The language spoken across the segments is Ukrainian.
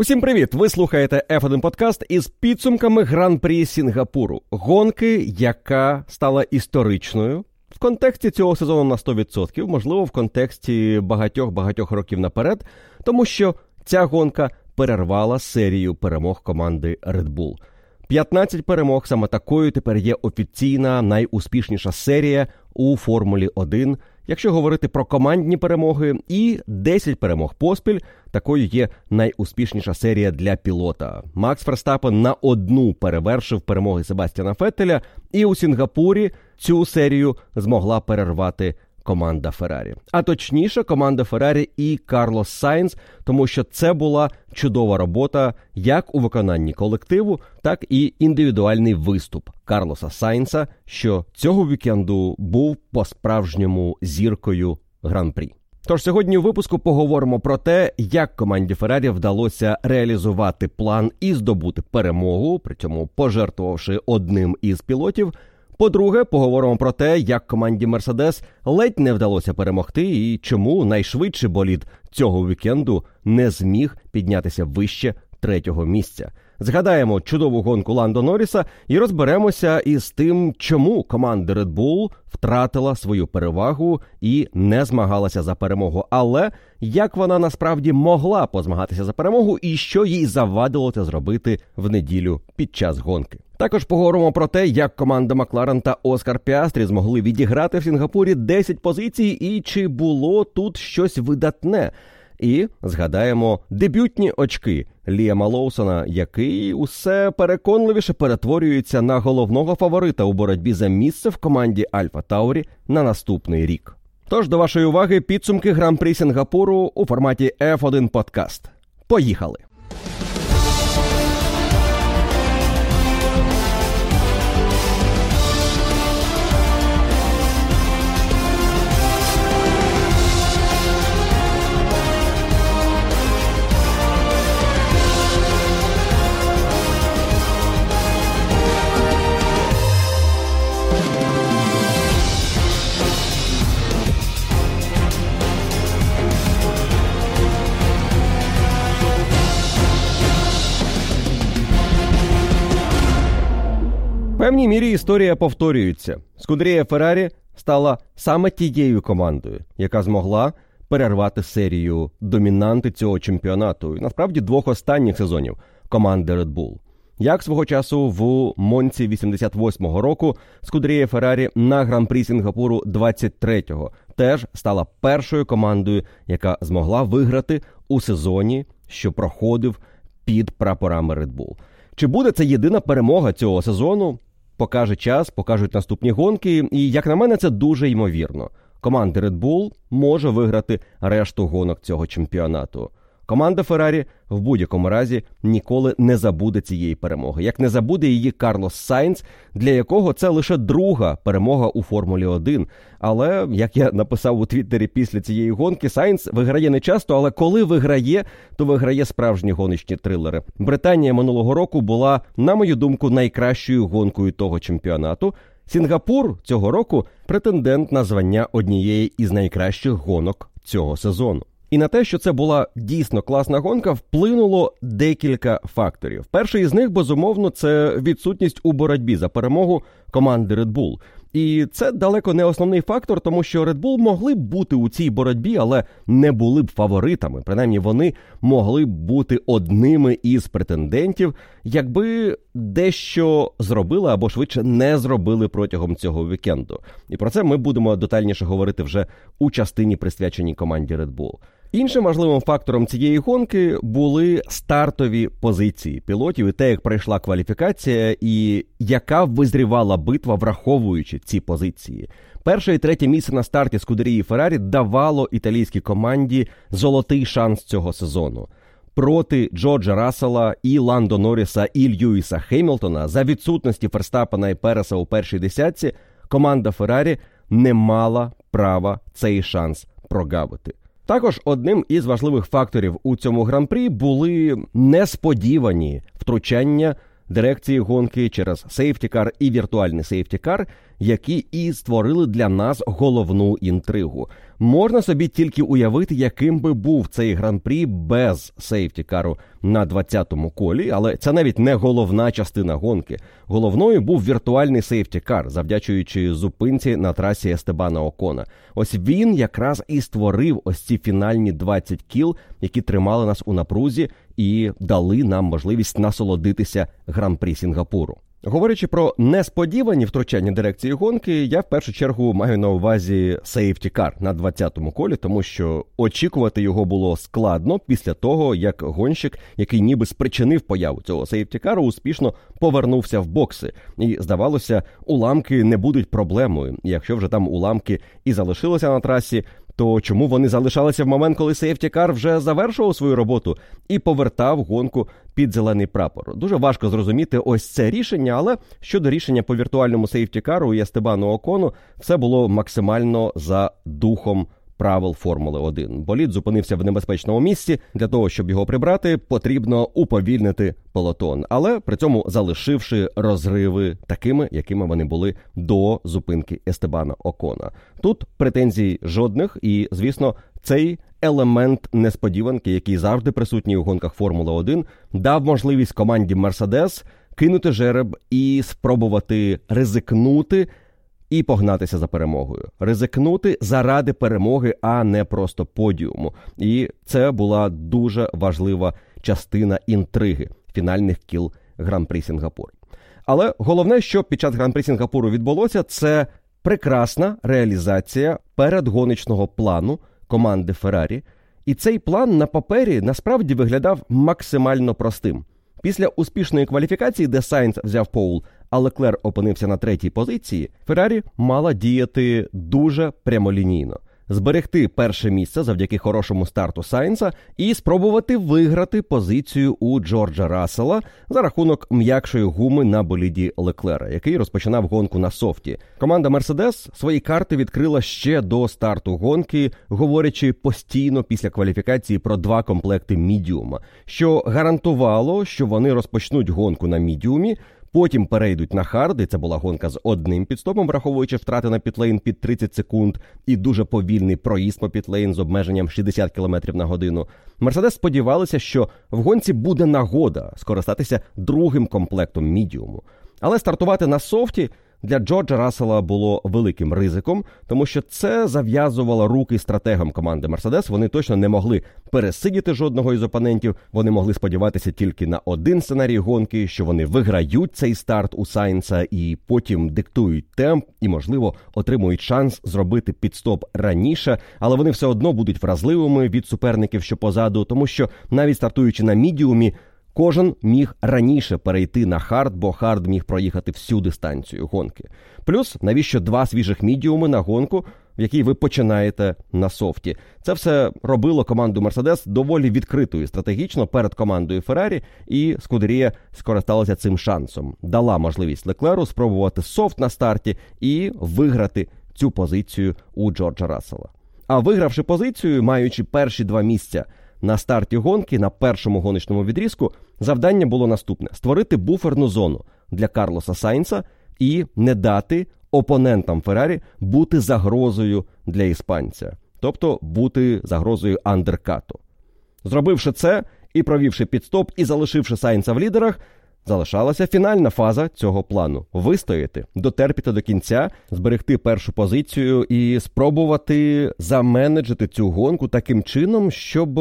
Усім привіт! Ви слухаєте F1 подкаст із підсумками Гран-прі Сінгапуру. Гонки, яка стала історичною в контексті цього сезону на 100%, можливо, в контексті багатьох років наперед, тому що ця гонка перервала серію перемог команди Red Bull. 15 перемог, саме такою тепер є офіційна найуспішніша серія у Формулі-1, якщо говорити про командні перемоги, і 10 перемог поспіль, такою є найуспішніша серія для пілота. Макс Ферстаппен на одну перевершив перемоги Себастьяна Фетеля, і у Сінгапурі цю серію змогла перервати команда Феррарі. А точніше, команда Феррарі і Карлос Сайнс, тому що це була чудова робота як у виконанні колективу, так і індивідуальний виступ Карлоса Сайнса, що цього вікенду був по-справжньому зіркою Гран-прі. Тож сьогодні у випуску поговоримо про те, як команді Феррарі вдалося реалізувати план і здобути перемогу, при цьому пожертвувавши одним із пілотів. По-друге, поговоримо про те, як команді «Мерседес» ледь не вдалося перемогти і чому найшвидший болід цього вікенду не зміг піднятися вище 3-го місця. Згадаємо чудову гонку Ландо Норріса і розберемося із тим, чому команда Red Bull втратила свою перевагу і не змагалася за перемогу. Але як вона насправді могла позмагатися за перемогу і що їй завадило це зробити в неділю під час гонки. Також поговоримо про те, як команда Макларен та Оскар Піастрі змогли відіграти в Сінгапурі 10 позицій і чи було тут щось видатне. І згадаємо дебютні очки Ліама Лоусона, який усе переконливіше перетворюється на головного фаворита у боротьбі за місце в команді Альфа Таурі на наступний рік. Тож, до вашої уваги, підсумки Гран-прі Сінгапуру у форматі F1 подкаст. Поїхали! В певній мірі історія повторюється. Скудерія Феррарі стала саме тією командою, яка змогла перервати серію домінанти цього чемпіонату, і насправді двох останніх сезонів команди Red Bull. Як свого часу в Монці 88-го року Скудерія Феррарі на Гран-прі Сінгапуру 23-го теж стала першою командою, яка змогла виграти у сезоні, що проходив під прапорами Red Bull. Чи буде це єдина перемога цього сезону? Покаже час, покажуть наступні гонки, і, як на мене, це дуже ймовірно. Команда Red Bull може виграти решту гонок цього чемпіонату. Команда Феррарі в будь-якому разі ніколи не забуде цієї перемоги. Як не забуде її Карлос Сайнс, для якого це лише друга перемога у Формулі-1. Але, як я написав у Твіттері після цієї гонки, Сайнс виграє не часто, але коли виграє, то виграє справжні гоночні трилери. Британія минулого року була, на мою думку, найкращою гонкою того чемпіонату. Сінгапур цього року претендент на звання однієї із найкращих гонок цього сезону. І на те, що це була дійсно класна гонка, вплинуло декілька факторів. Перший із них, безумовно, це відсутність у боротьбі за перемогу команди Red Bull. І це далеко не основний фактор, тому що Red Bull могли б бути у цій боротьбі, але не були б фаворитами. Принаймні, вони могли б бути одними із претендентів, якби дещо зробили або швидше не зробили протягом цього вікенду. І про це ми будемо детальніше говорити вже у частині, присвяченій команді Red Bull. Іншим важливим фактором цієї гонки були стартові позиції пілотів і те, як пройшла кваліфікація і яка визрівала битва, враховуючи ці позиції. Перше і третє місце на старті Скудерії Феррарі давало італійській команді золотий шанс цього сезону. Проти Джорджа Рассела і Ландо Норріса і Льюіса Хемілтона за відсутності Ферстаппена і Переса у першій десятці команда Феррарі не мала права цей шанс прогавити. Також одним із важливих факторів у цьому гран-прі були несподівані втручання дирекції гонки через сейфтікар і віртуальний сейфтікар, які і створили для нас головну інтригу. Можна собі тільки уявити, яким би був цей гран-прі без сейфтікару на 20-му колі, але це навіть не головна частина гонки. Головною був віртуальний сейфтікар, завдячуючи зупинці на трасі Естебана Окона. Ось він якраз і створив ось ці фінальні 20 кіл, які тримали нас у напрузі і дали нам можливість насолодитися гран-прі Сінгапуру. Говорячи про несподівані втручання дирекції гонки, я в першу чергу маю на увазі сейфтікар на 20-му колі, тому що очікувати його було складно після того, як гонщик, який ніби спричинив появу цього сейфтікару, успішно повернувся в бокси. І, здавалося, уламки не будуть проблемою. І якщо вже там уламки і залишилися на трасі, то чому вони залишалися в момент, коли сейфтікар вже завершував свою роботу і повертав гонку під зелений прапор? Дуже важко зрозуміти ось це рішення, але щодо рішення по віртуальному сейфтікару і Естебану Окону, все було максимально за духом правил Формули-1. Болід зупинився в небезпечному місці. Для того, щоб його прибрати, потрібно уповільнити пелотон, але при цьому залишивши розриви такими, якими вони були до зупинки Естебана Окона. Тут претензій жодних і, звісно, цей елемент несподіванки, який завжди присутній у гонках Формули-1, дав можливість команді «Мерседес» кинути жереб і спробувати ризикнути і погнатися за перемогою. Ризикнути заради перемоги, а не просто подіуму. І це була дуже важлива частина інтриги фінальних кіл Гран-прі Сінгапуру. Але головне, що під час Гран-прі Сінгапуру відбулося, це прекрасна реалізація передгоночного плану команди Феррарі. І цей план на папері насправді виглядав максимально простим. Після успішної кваліфікації, де Сайнс взяв поул, а Леклер опинився на 3-й позиції, Феррарі мала діяти дуже прямолінійно. Зберегти перше місце завдяки хорошому старту Сайнса і спробувати виграти позицію у Джорджа Рассела за рахунок м'якшої гуми на боліді Леклера, який розпочинав гонку на софті. Команда «Мерседес» свої карти відкрила ще до старту гонки, говорячи постійно після кваліфікації про два комплекти «Мідіума», що гарантувало, що вони розпочнуть гонку на «Мідіумі», потім перейдуть на хард, і це була гонка з одним підстопом, враховуючи втрати на пітлейн під 30 секунд і дуже повільний проїзд по пітлейн з обмеженням 60 км на годину. Мерседес сподівалися, що в гонці буде нагода скористатися другим комплектом мідіуму. Але стартувати на софті для Джорджа Рассела було великим ризиком, тому що це зав'язувало руки стратегам команди «Мерседес». Вони точно не могли пересидіти жодного із опонентів, вони могли сподіватися тільки на один сценарій гонки, що вони виграють цей старт у Сайнса і потім диктують темп і, можливо, отримують шанс зробити підстоп раніше, але вони все одно будуть вразливими від суперників, що позаду, тому що навіть стартуючи на мідіумі, кожен міг раніше перейти на хард, бо хард міг проїхати всю дистанцію гонки. Плюс, навіщо два свіжих мідіуми на гонку, в якій ви починаєте на софті? Це все робило команду «Мерседес» доволі відкритою стратегічно перед командою «Феррарі», і Скудерія скористалася цим шансом. Дала можливість Леклеру спробувати софт на старті і виграти цю позицію у Джорджа Рассела. А вигравши позицію, маючи перші два місця на старті гонки, на першому гоночному відрізку, завдання було наступне – створити буферну зону для Карлоса Сайнса і не дати опонентам Феррарі бути загрозою для іспанця, тобто бути загрозою андеркату. Зробивши це і провівши підстоп, і залишивши Сайнса в лідерах, залишалася фінальна фаза цього плану – вистояти, дотерпіти до кінця, зберегти першу позицію і спробувати заменеджити цю гонку таким чином, щоб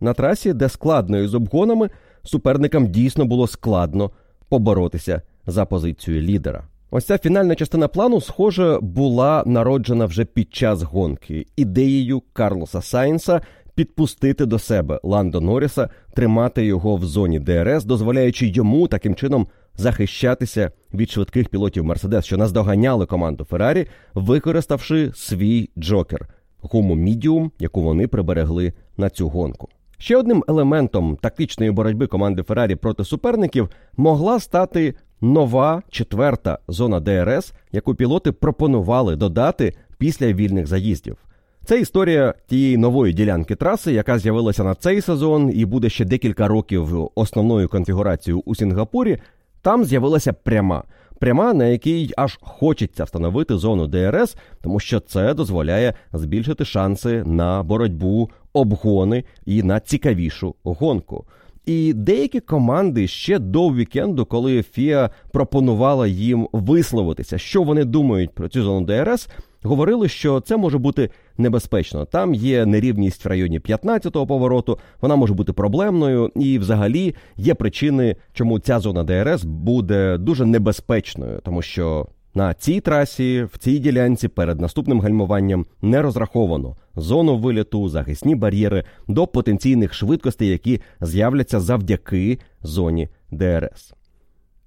на трасі, де складно із обгонами, суперникам дійсно було складно поборотися за позицію лідера. Ось ця фінальна частина плану, схоже, була народжена вже під час гонки ідеєю Карлоса Сайнса – підпустити до себе Ландо Норріса, тримати його в зоні ДРС, дозволяючи йому таким чином захищатися від швидких пілотів «Мерседес», що наздоганяли команду «Феррарі», використавши свій джокер – гуму «Мідіум», яку вони приберегли на цю гонку. Ще одним елементом тактичної боротьби команди «Феррарі» проти суперників могла стати нова четверта зона ДРС, яку пілоти пропонували додати після вільних заїздів. Це історія тієї нової ділянки траси, яка з'явилася на цей сезон і буде ще декілька років основною конфігурацією у Сінгапурі. Там з'явилася пряма. Пряма, на якій аж хочеться встановити зону ДРС, тому що це дозволяє збільшити шанси на боротьбу, обгони і на цікавішу гонку. І деякі команди ще до вікенду, коли FIA пропонувала їм висловитися, що вони думають про цю зону ДРС, говорили, що це може бути небезпечно. Там є нерівність в районі 15-го повороту, вона може бути проблемною, і взагалі є причини, чому ця зона ДРС буде дуже небезпечною, тому що на цій трасі, в цій ділянці перед наступним гальмуванням не розраховано зону виліту, захисні бар'єри до потенційних швидкостей, які з'являться завдяки зоні ДРС.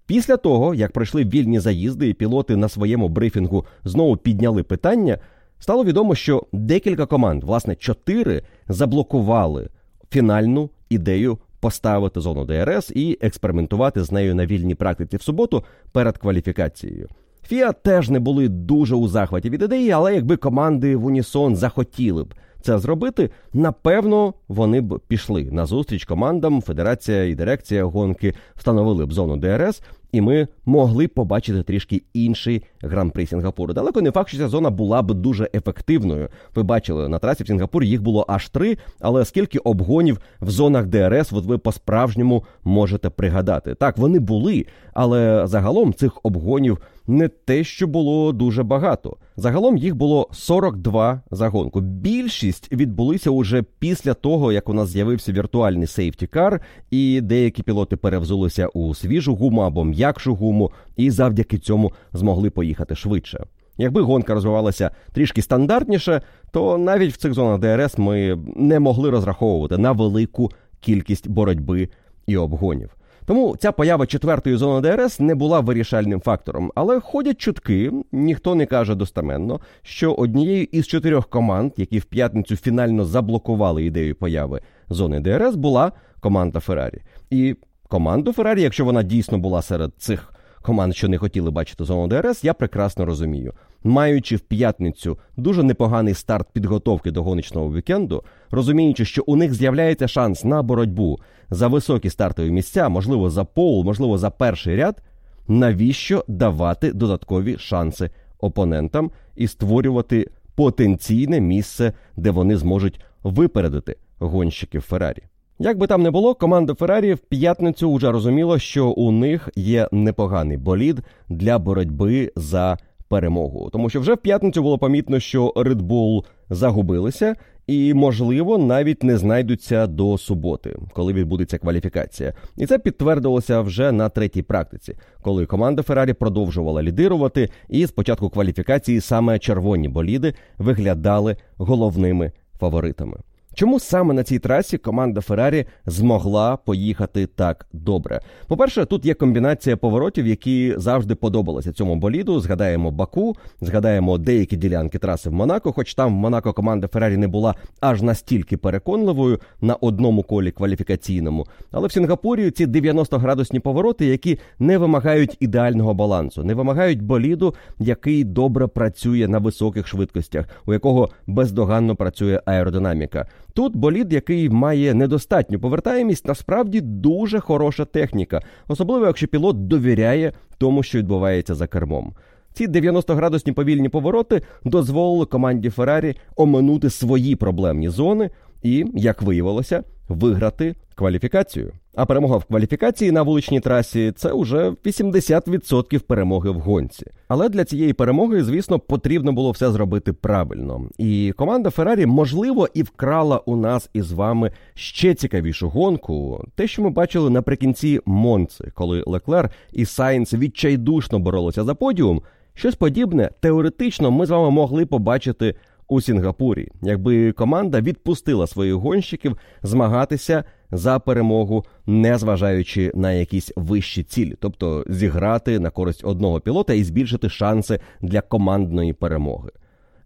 Після того, як пройшли вільні заїзди і пілоти на своєму брифінгу знову підняли питання, стало відомо, що декілька команд, власне 4, заблокували фінальну ідею поставити зону ДРС і експериментувати з нею на вільній практиці в суботу перед кваліфікацією. FIA теж не були дуже у захваті від ідеї, але якби команди в унісон захотіли б це зробити, напевно, вони б пішли назустріч командам, федерація і дирекція гонки встановили б зону ДРС, і ми могли побачити трішки інший Гран-прі Сінгапуру. Далеко не факт, що ця зона була б дуже ефективною. Ви бачили, на трасі в Сінгапурі їх було аж 3, але скільки обгонів в зонах ДРС ви по-справжньому можете пригадати. Так, вони були, але загалом цих обгонів не те, що було дуже багато. Загалом їх було 42 за гонку. Більшість відбулися уже після того, як у нас з'явився віртуальний сейфтікар, і деякі пілоти перевзулися у свіжу гуму або м'якшу гуму, і завдяки цьому змогли поїхати швидше. Якби гонка розвивалася трішки стандартніше, то навіть в цих зонах ДРС ми не могли розраховувати на велику кількість боротьби і обгонів. Тому ця поява 4-ї зони ДРС не була вирішальним фактором. Але ходять чутки, ніхто не каже достеменно, що однією із 4 команд, які в п'ятницю фінально заблокували ідею появи зони ДРС, була команда Феррарі. І команду Феррарі, якщо вона дійсно була серед цих команд, що не хотіли бачити зону ДРС, я прекрасно розумію. Маючи в п'ятницю дуже непоганий старт підготовки до гоночного вікенду, розуміючи, що у них з'являється шанс на боротьбу за високі стартові місця, можливо, за поул, можливо, за перший ряд, навіщо давати додаткові шанси опонентам і створювати потенційне місце, де вони зможуть випередити гонщиків Феррарі? Як би там не було, команда Феррарі в п'ятницю вже розуміла, що у них є непоганий болід для боротьби за перемогу. Тому що вже в п'ятницю було помітно, що Red Bull загубилися і, можливо, навіть не знайдуться до суботи, коли відбудеться кваліфікація. І це підтвердилося вже на третій практиці, коли команда Феррарі продовжувала лідирувати, і з початку кваліфікації саме червоні боліди виглядали головними фаворитами. Чому саме на цій трасі команда Феррарі змогла поїхати так добре? По-перше, тут є комбінація поворотів, які завжди подобалися цьому боліду. Згадаємо Баку, згадаємо деякі ділянки траси в Монако, хоч там в Монако команда Феррарі не була аж настільки переконливою на одному колі кваліфікаційному. Але в Сінгапурі ці 90-градусні повороти, які не вимагають ідеального балансу, не вимагають боліду, який добре працює на високих швидкостях, у якого бездоганно працює аеродинаміка. Тут болід, який має недостатню повертаємість, насправді дуже хороша техніка, особливо якщо пілот довіряє тому, що відбувається за кермом. Ці 90-градусні повільні повороти дозволили команді Феррарі оминути свої проблемні зони і, як виявилося, виграти кваліфікацію. А перемога в кваліфікації на вуличній трасі – це уже 80% перемоги в гонці. Але для цієї перемоги, звісно, потрібно було все зробити правильно. І команда Феррарі, можливо, і вкрала у нас із вами ще цікавішу гонку. Те, що ми бачили наприкінці Монци, коли Леклер і Сайнс відчайдушно боролися за подіум, щось подібне теоретично ми з вами могли побачити у Сінгапурі, якби команда відпустила своїх гонщиків змагатися за перемогу, не зважаючи на якісь вищі цілі, тобто зіграти на користь одного пілота і збільшити шанси для командної перемоги.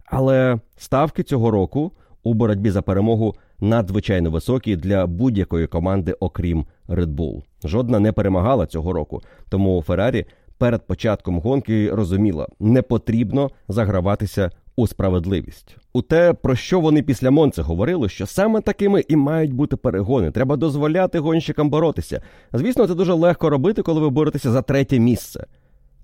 Але ставки цього року у боротьбі за перемогу надзвичайно високі для будь-якої команди, окрім Red Bull. Жодна не перемагала цього року, тому Феррарі перед початком гонки розуміла, не потрібно заграватися у справедливість. У те, про що вони після Монце говорили, що саме такими і мають бути перегони. Треба дозволяти гонщикам боротися. Звісно, це дуже легко робити, коли ви боретеся за третє місце.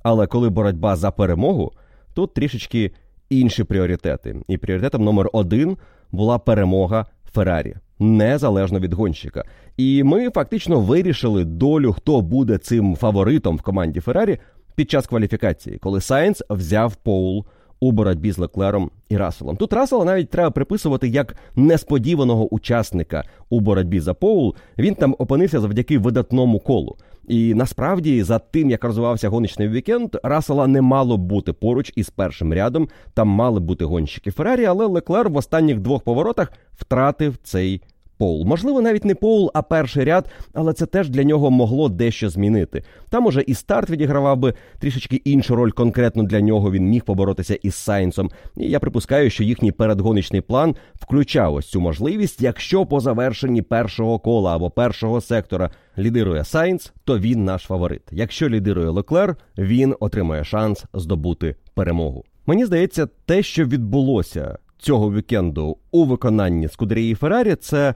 Але коли боротьба за перемогу, тут трішечки інші пріоритети. І пріоритетом номер один була перемога Феррарі, незалежно від гонщика. І ми фактично вирішили долю, хто буде цим фаворитом в команді Феррарі під час кваліфікації, коли Сайнс взяв поул у боротьбі з Леклером і Расселом. Тут Рассела навіть треба приписувати як несподіваного учасника у боротьбі за поул. Він там опинився завдяки видатному колу. І насправді, за тим, як розвивався гоночний вікенд, Рассела не мало бути поруч із першим рядом. Там мали бути гонщики Феррарі, але Леклер в останніх двох поворотах втратив цей поул. Можливо, навіть не поул, а перший ряд, але це теж для нього могло дещо змінити. Там уже і старт відігравав би трішечки іншу роль конкретно для нього, він міг поборотися із Сайнсом. І я припускаю, що їхній передгоночний план включав ось цю можливість, якщо по завершенні першого кола або першого сектора лідирує Сайнс, то він наш фаворит. Якщо лідирує Леклер, він отримає шанс здобути перемогу. Мені здається, те, що відбулося цього вікенду у виконанні Скудерії Феррарі, це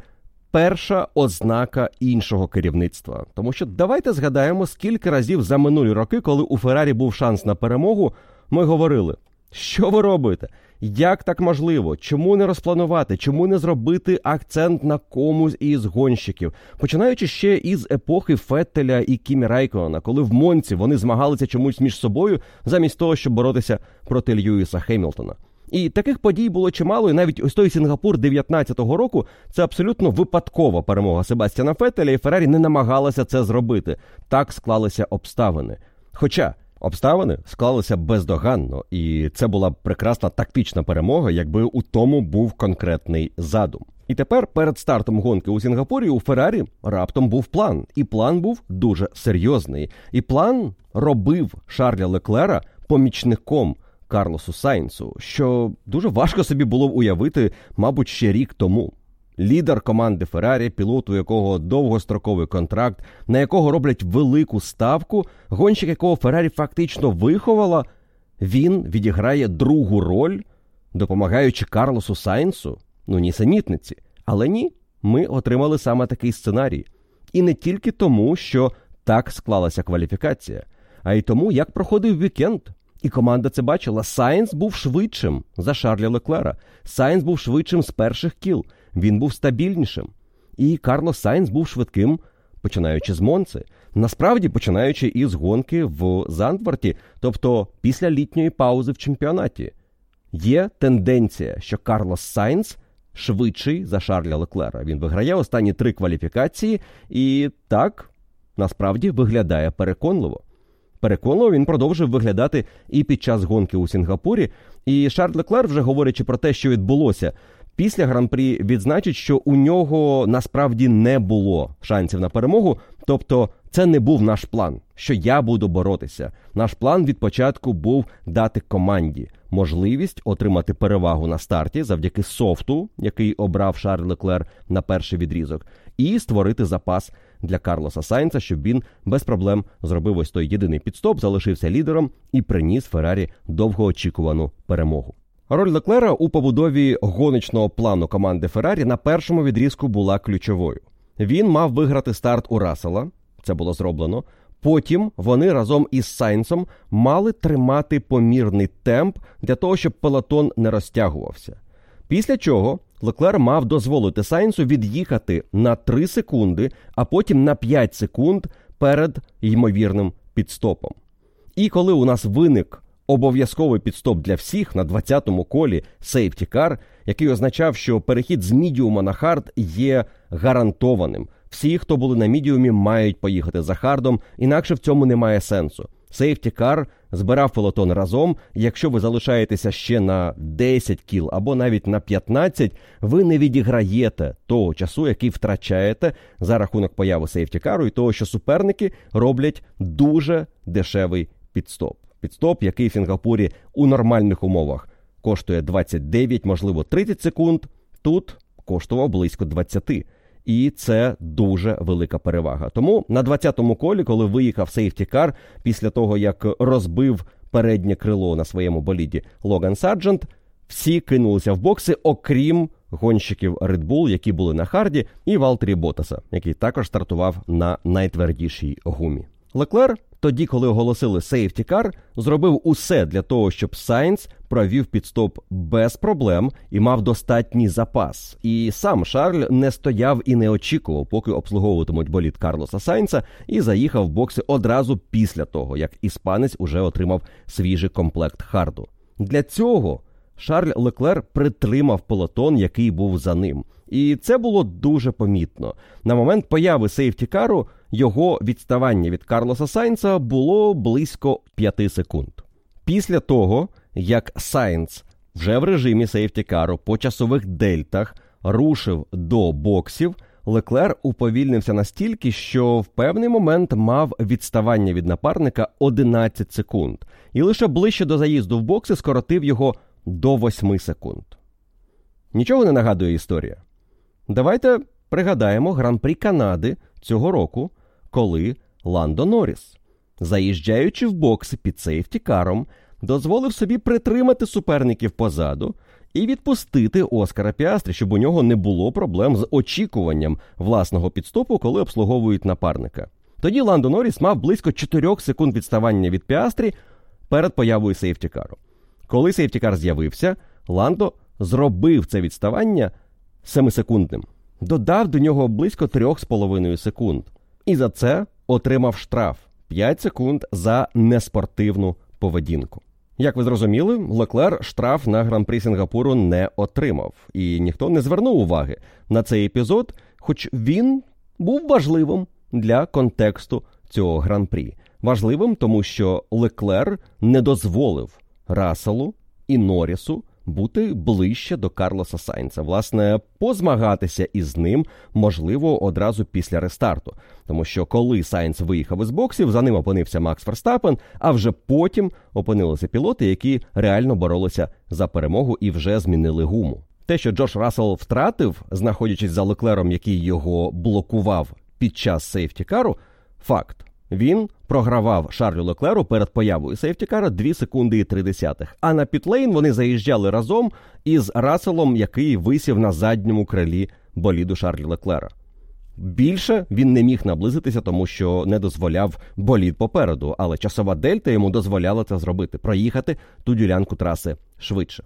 перша ознака іншого керівництва. Тому що давайте згадаємо, скільки разів за минулі роки, коли у Феррарі був шанс на перемогу, ми говорили, що ви робите? Як так можливо? Чому не розпланувати? Чому не зробити акцент на комусь із гонщиків? Починаючи ще із епохи Феттеля і Кімі Райконена, коли в Монці вони змагалися чомусь між собою, замість того, щоб боротися проти Льюіса Хемілтона. І таких подій було чимало, і навіть ось той Сінгапур 19-го року – це абсолютно випадкова перемога Себастьяна Феттеля, і Феррарі не намагалася це зробити. Так склалися обставини. Хоча обставини склалися бездоганно, і це була прекрасна тактична перемога, якби у тому був конкретний задум. І тепер перед стартом гонки у Сінгапурі у Феррарі раптом був план. І план був дуже серйозний. І план робив Шарля Леклера помічником Карлосу Сайнсу, що дуже важко собі було уявити, мабуть, ще рік тому. Лідер команди Феррарі, пілот, у якого довгостроковий контракт, на якого роблять велику ставку, гонщик, якого Феррарі фактично виховала, він відіграє другу роль, допомагаючи Карлосу Сайнсу? Ну, нісенітниці. Але ні, ми отримали саме такий сценарій. І не тільки тому, що так склалася кваліфікація, а й тому, як проходив вікенд. І команда це бачила. Сайнс був швидшим за Шарля Леклера. Сайнс був швидшим з перших кіл. Він був стабільнішим. І Карлос Сайнс був швидким, починаючи з Монци. Насправді, починаючи із гонки в Зандварті, тобто після літньої паузи в чемпіонаті. Є тенденція, що Карлос Сайнс швидший за Шарля Леклера. Він виграє останні 3 кваліфікації і так, насправді, виглядає переконливо. Переконливо він продовжив виглядати і під час гонки у Сінгапурі. І Шарль Леклер, вже говорячи про те, що відбулося після Гран-прі, відзначить, що у нього насправді не було шансів на перемогу. Тобто це не був наш план, що я буду боротися. Наш план від початку був дати команді можливість отримати перевагу на старті завдяки софту, який обрав Шарль Леклер на перший відрізок, і створити запас для Карлоса Сайнса, щоб він без проблем зробив ось той єдиний підстоп, залишився лідером і приніс Феррарі довгоочікувану перемогу. Роль Леклера у побудові гоночного плану команди Феррарі на першому відрізку була ключовою. Він мав виграти старт у Рассела, це було зроблено. Потім вони разом із Сайнсом мали тримати помірний темп для того, щоб пелотон не розтягувався. Після чого Леклер мав дозволити Сайнсу від'їхати на 3 секунди, а потім на 5 секунд перед ймовірним підстопом. І коли у нас виник обов'язковий підстоп для всіх на 20-му колі сейфтікар, який означав, що перехід з мідіума на хард є гарантованим. Всі, хто були на мідіумі, мають поїхати за хардом, інакше в цьому немає сенсу. Сейфтікар збирав пелотон разом, якщо ви залишаєтеся ще на 10 кіл або навіть на 15, ви не відіграєте того часу, який втрачаєте за рахунок появи сейфтікару і того, що суперники роблять дуже дешевий підстоп. Підстоп, який в Сінгапурі у нормальних умовах коштує 29, можливо 30 секунд, тут коштував близько 20. І це дуже велика перевага. Тому на 20-му колі, коли виїхав сейфтікар, після того, як розбив переднє крило на своєму боліді Логан Сарджент, всі кинулися в бокси, окрім гонщиків Red Bull, які були на харді, і Валтері Ботаса, який також стартував на найтвердішій гумі. Леклер тоді, коли оголосили сейфтікар, зробив усе для того, щоб Сайнс провів підстоп без проблем і мав достатній запас. І сам Шарль не стояв і не очікував, поки обслуговуватимуть болід Карлоса Сайнса, і заїхав в бокси одразу після того, як іспанець уже отримав свіжий комплект харду. Для цього Шарль Леклер притримав пелотон, який був за ним. І це було дуже помітно. На момент появи сейфтікару його відставання від Карлоса Сайнса було близько 5 секунд. Після того, як Сайнс вже в режимі сейфтікару по часових дельтах рушив до боксів, Леклер уповільнився настільки, що в певний момент мав відставання від напарника 11 секунд. І лише ближче до заїзду в бокси скоротив його до 8 секунд. Нічого не нагадує історія? Давайте пригадаємо Гран-прі Канади цього року, коли Ландо Норріс, заїжджаючи в бокси під сейфтікаром, дозволив собі притримати суперників позаду і відпустити Оскара Піастрі, щоб у нього не було проблем з очікуванням власного підстопу, коли обслуговують напарника. Тоді Ландо Норріс мав близько 4 секунд відставання від Піастрі перед появою сейфтікару. Коли сейфтікар з'явився, Ландо зробив це відставання 7-секундним. Додав до нього близько 3,5 секунд. І за це отримав штраф 5 секунд за неспортивну поведінку. Як ви зрозуміли, Леклер штраф на Гран-прі Сінгапуру не отримав. І ніхто не звернув уваги на цей епізод, хоч він був важливим для контексту цього Гран-прі. Важливим, тому що Леклер не дозволив Расселу і Норрісу бути ближче до Карлоса Сайнса. Власне, позмагатися із ним, можливо, одразу після рестарту. Тому що коли Сайнс виїхав із боксів, за ним опинився Макс Ферстаппен, а вже потім опинилися пілоти, які реально боролися за перемогу і вже змінили гуму. Те, що Джордж Рассел втратив, знаходячись за Леклером, який його блокував під час сейфтікару, факт. Він програвав Шарлю Леклеру перед появою сейфтікара 2 секунди і 0,3. А на пітлейн вони заїжджали разом із Расселом, який висів на задньому крилі боліду Шарлю Леклера. Більше він не міг наблизитися, тому що не дозволяв болід попереду, але часова дельта йому дозволяла це зробити – проїхати ту ділянку траси швидше.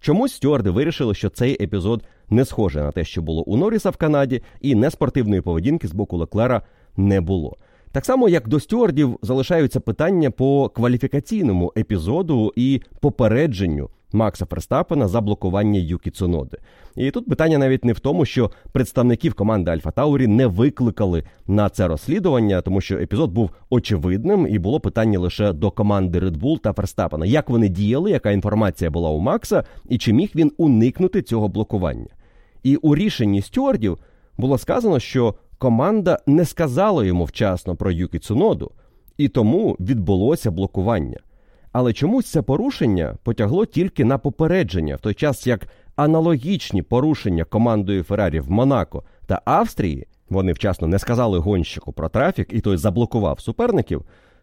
Чомусь стюарди вирішили, що цей епізод не схожий на те, що було у Норріса в Канаді, і неспортивної поведінки з боку Леклера не було. Так само, як до стюардів залишаються питання по кваліфікаційному епізоду і попередженню Макса Ферстаппена за блокування Юкі Цуноди. І тут питання навіть не в тому, що представників команди Альфа Таурі не викликали на це розслідування, тому що епізод був очевидним і було питання лише до команди Red Bull та Ферстаппена. Як вони діяли, яка інформація була у Макса і чи міг він уникнути цього блокування. І у рішенні стюардів було сказано, що команда не сказала йому вчасно про Юкі Цуноду, і тому відбулося блокування. Але чомусь це порушення потягло тільки на попередження, в той час як аналогічні порушення командою Феррарі в Монако та Австрії, вони вчасно не сказали гонщику про трафік, і той заблокував суперників,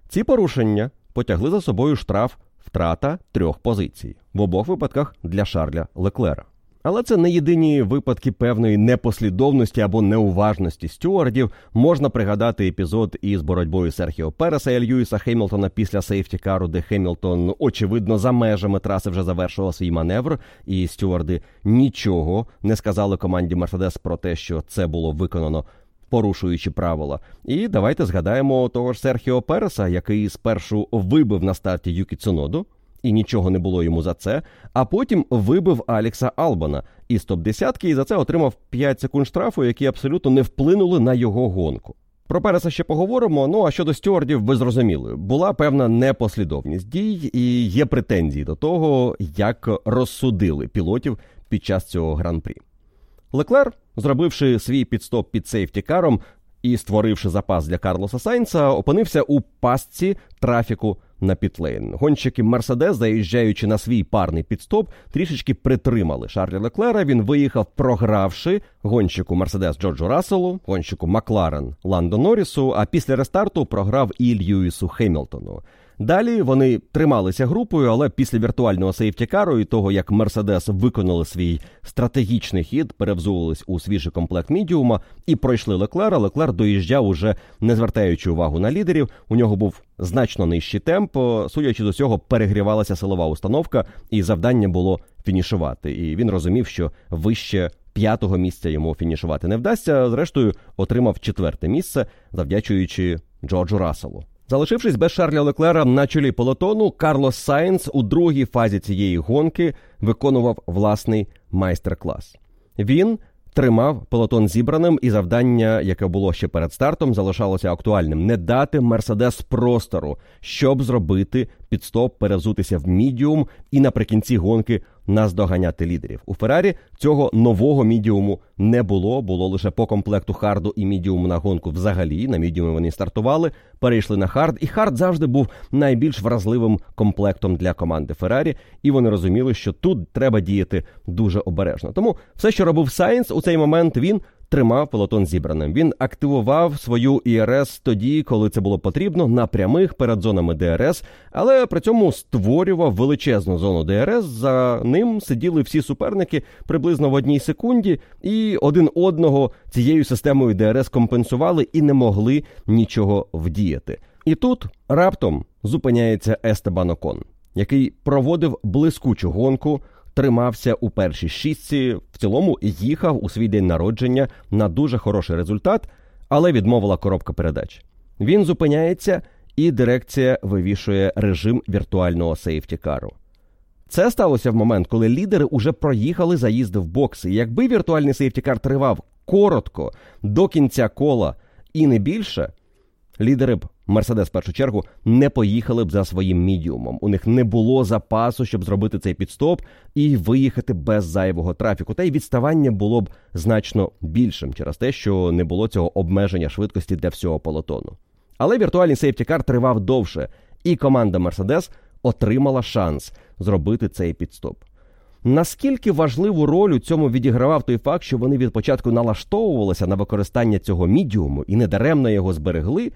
ці порушення потягли за собою штраф втрата 3 позицій, в обох випадках для Шарля Леклера. Але це не єдині випадки певної непослідовності або неуважності стюардів. Можна пригадати епізод із боротьбою Серхіо Переса і Льюіса Хемілтона після сейфтікару, де Хемілтон, очевидно, за межами траси вже завершував свій маневр, і стюарди нічого не сказали команді Мерседес про те, що це було виконано, порушуючи правила. І давайте згадаємо того ж Серхіо Переса, який спершу вибив на старті Юкі Цуноду, і нічого не було йому за це, а потім вибив Алекса Албона із топ-10 і за це отримав 5 секунд штрафу, які абсолютно не вплинули на його гонку. Про Переса ще поговоримо, а щодо стюардів, ви зрозуміли, була певна непослідовність дій і є претензії до того, як розсудили пілотів під час цього гран-прі. Леклер, зробивши свій підстоп під сейфтікаром і створивши запас для Карлоса Сайнса, опинився у пастці трафіку на пітлейн. Гонщики Мерседес, заїжджаючи на свій парний підстоп, трішечки притримали Шарля Леклера. Він виїхав, програвши гонщику Мерседес Джорджу Расселу, гонщику Макларен Ландо Норрісу, а після рестарту програв і Льюісу Хемілтону. Далі вони трималися групою, але після віртуального сейфтікару і того, як Мерседес виконали свій стратегічний хід, перевзулись у свіжий комплект мідіума і пройшли Леклера. Леклер доїжджав уже, не звертаючи увагу на лідерів. У нього був значно нижчий темп. Судячи з усього, перегрівалася силова установка, і завдання було фінішувати. І він розумів, що вище п'ятого місця йому фінішувати не вдасться. Зрештою, отримав четверте місце, завдячуючи Джорджу Расселу. Залишившись без Шарля Леклера на чолі пелотону, Карлос Сайнс у другій фазі цієї гонки виконував власний майстер-клас. Він тримав пелотон зібраним, і завдання, яке було ще перед стартом, залишалося актуальним – не дати Мерседес простору, щоб зробити підстоп, перевзутися в мідіум і наприкінці гонки наздоганяти лідерів. У Феррарі цього нового мідіуму не було, було лише по комплекту харду і мідіуму на гонку взагалі. На мідіумі вони стартували, перейшли на хард, і хард завжди був найбільш вразливим комплектом для команди Феррарі, і вони розуміли, що тут треба діяти дуже обережно. Тому все, що робив Сайнс у цей момент, він тримав пелотон зібраним. Він активував свою ІРС тоді, коли це було потрібно, на прямих перед зонами ДРС, але при цьому створював величезну зону ДРС. За ним сиділи всі суперники приблизно в одній секунді, і один одного цією системою ДРС компенсували і не могли нічого вдіяти. І тут раптом зупиняється Естебан Окон, який проводив блискучу гонку, тримався у першій шістці, в цілому їхав у свій день народження на дуже хороший результат, але відмовила коробка передач. Він зупиняється, і дирекція вивішує режим віртуального сейфтікару. Це сталося в момент, коли лідери уже проїхали заїзди в бокси. Якби віртуальний сейфтікар тривав коротко, до кінця кола і не більше, лідери б, Мерседес в першу чергу, не поїхали б за своїм мідіумом. У них не було запасу, щоб зробити цей підстоп і виїхати без зайвого трафіку. Та й відставання було б значно більшим через те, що не було цього обмеження швидкості для всього пелотону. Але віртуальний сейфтікар тривав довше, і команда Мерседес отримала шанс зробити цей підстоп. Наскільки важливу роль у цьому відігравав той факт, що вони від початку налаштовувалися на використання цього мідіуму і недаремно його зберегли,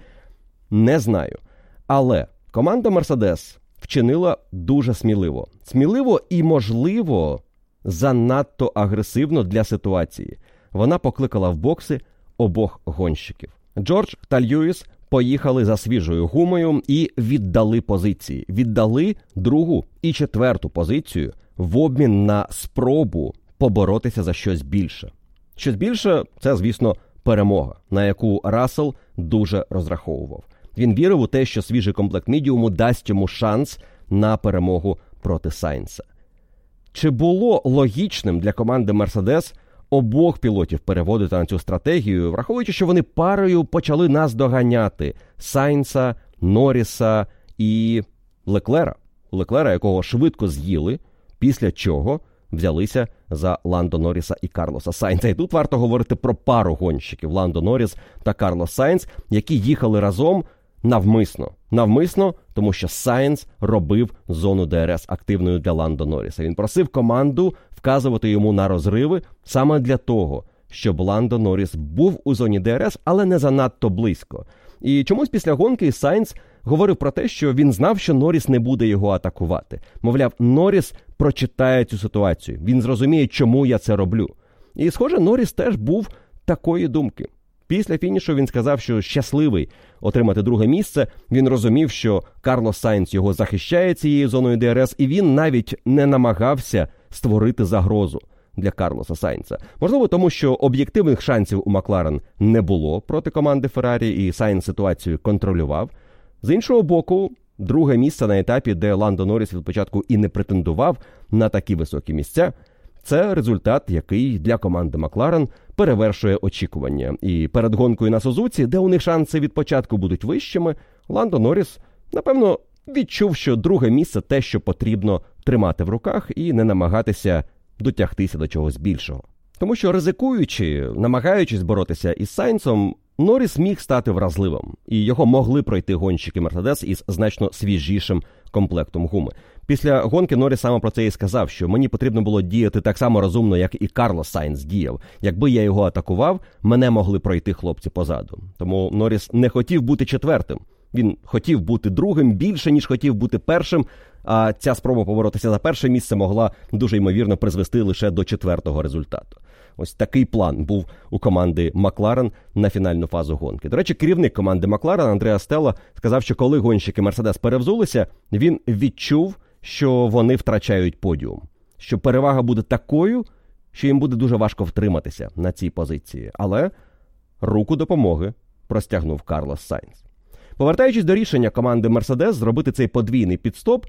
не знаю. Але команда «Мерседес» вчинила дуже сміливо. Сміливо і, можливо, занадто агресивно для ситуації. Вона покликала в бокси обох гонщиків. Джордж та Льюіс поїхали за свіжою гумою і віддали позиції. Віддали другу і четверту позицію в обмін на спробу поборотися за щось більше. Щось більше – це, звісно, перемога, на яку Рассел дуже розраховував. Він вірив у те, що свіжий комплект мідіуму дасть йому шанс на перемогу проти Сайнса. Чи було логічним для команди «Мерседес» обох пілотів переводити на цю стратегію, враховуючи, що вони парою почали наздоганяти Сайнса, Норріса і Леклера? Леклера, якого швидко з'їли, після чого взялися за Ландо Норріса і Карлоса Сайнса. І тут варто говорити про пару гонщиків Ландо Норріс та Карлос Сайнс, які їхали разом навмисно. Навмисно, тому що Сайнс робив зону ДРС активною для Ландо Норріса. Він просив команду вказувати йому на розриви саме для того, щоб Ландо Норріс був у зоні ДРС, але не занадто близько. І чомусь після гонки Сайнс говорив про те, що він знав, що Норріс не буде його атакувати. Мовляв, Норріс прочитає цю ситуацію. Він зрозуміє, чому я це роблю. І, схоже, Норріс теж був такої думки. Після фінішу він сказав, що щасливий отримати друге місце. Він розумів, що Карлос Сайнс його захищає цією зоною ДРС, і він навіть не намагався створити загрозу для Карлоса Сайнса. Можливо, тому що об'єктивних шансів у Макларен не було проти команди Феррарі, і Сайнс ситуацію контролював. З іншого боку, друге місце на етапі, де Ландо Норріс від початку і не претендував на такі високі місця, це результат, який для команди Макларен перевершує очікування. І перед гонкою на Сузуці, де у них шанси від початку будуть вищими, Ландо Норріс, напевно, відчув, що друге місце те, що потрібно тримати в руках і не намагатися дотягтися до чогось більшого. Тому що, ризикуючи, намагаючись боротися із Сайнсом, Норріс міг стати вразливим, і його могли пройти гонщики Мерседес із значно свіжішим комплектом гуми. Після гонки Норріс саме про це і сказав, що мені потрібно було діяти так само розумно, як і Карлос Сайнс діяв. Якби я його атакував, мене могли пройти хлопці позаду. Тому Норріс не хотів бути четвертим. Він хотів бути другим більше, ніж хотів бути першим, а ця спроба поборотися за перше місце могла дуже ймовірно призвести лише до четвертого результату. Ось такий план був у команди Макларен на фінальну фазу гонки. До речі, керівник команди Макларен Андреа Стелла сказав, що коли гонщики Мерседес перевзулися, він відчув, що вони втрачають подіум. Що перевага буде такою, що їм буде дуже важко втриматися на цій позиції. Але руку допомоги простягнув Карлос Сайнс. Повертаючись до рішення команди Мерседес зробити цей подвійний підстоп,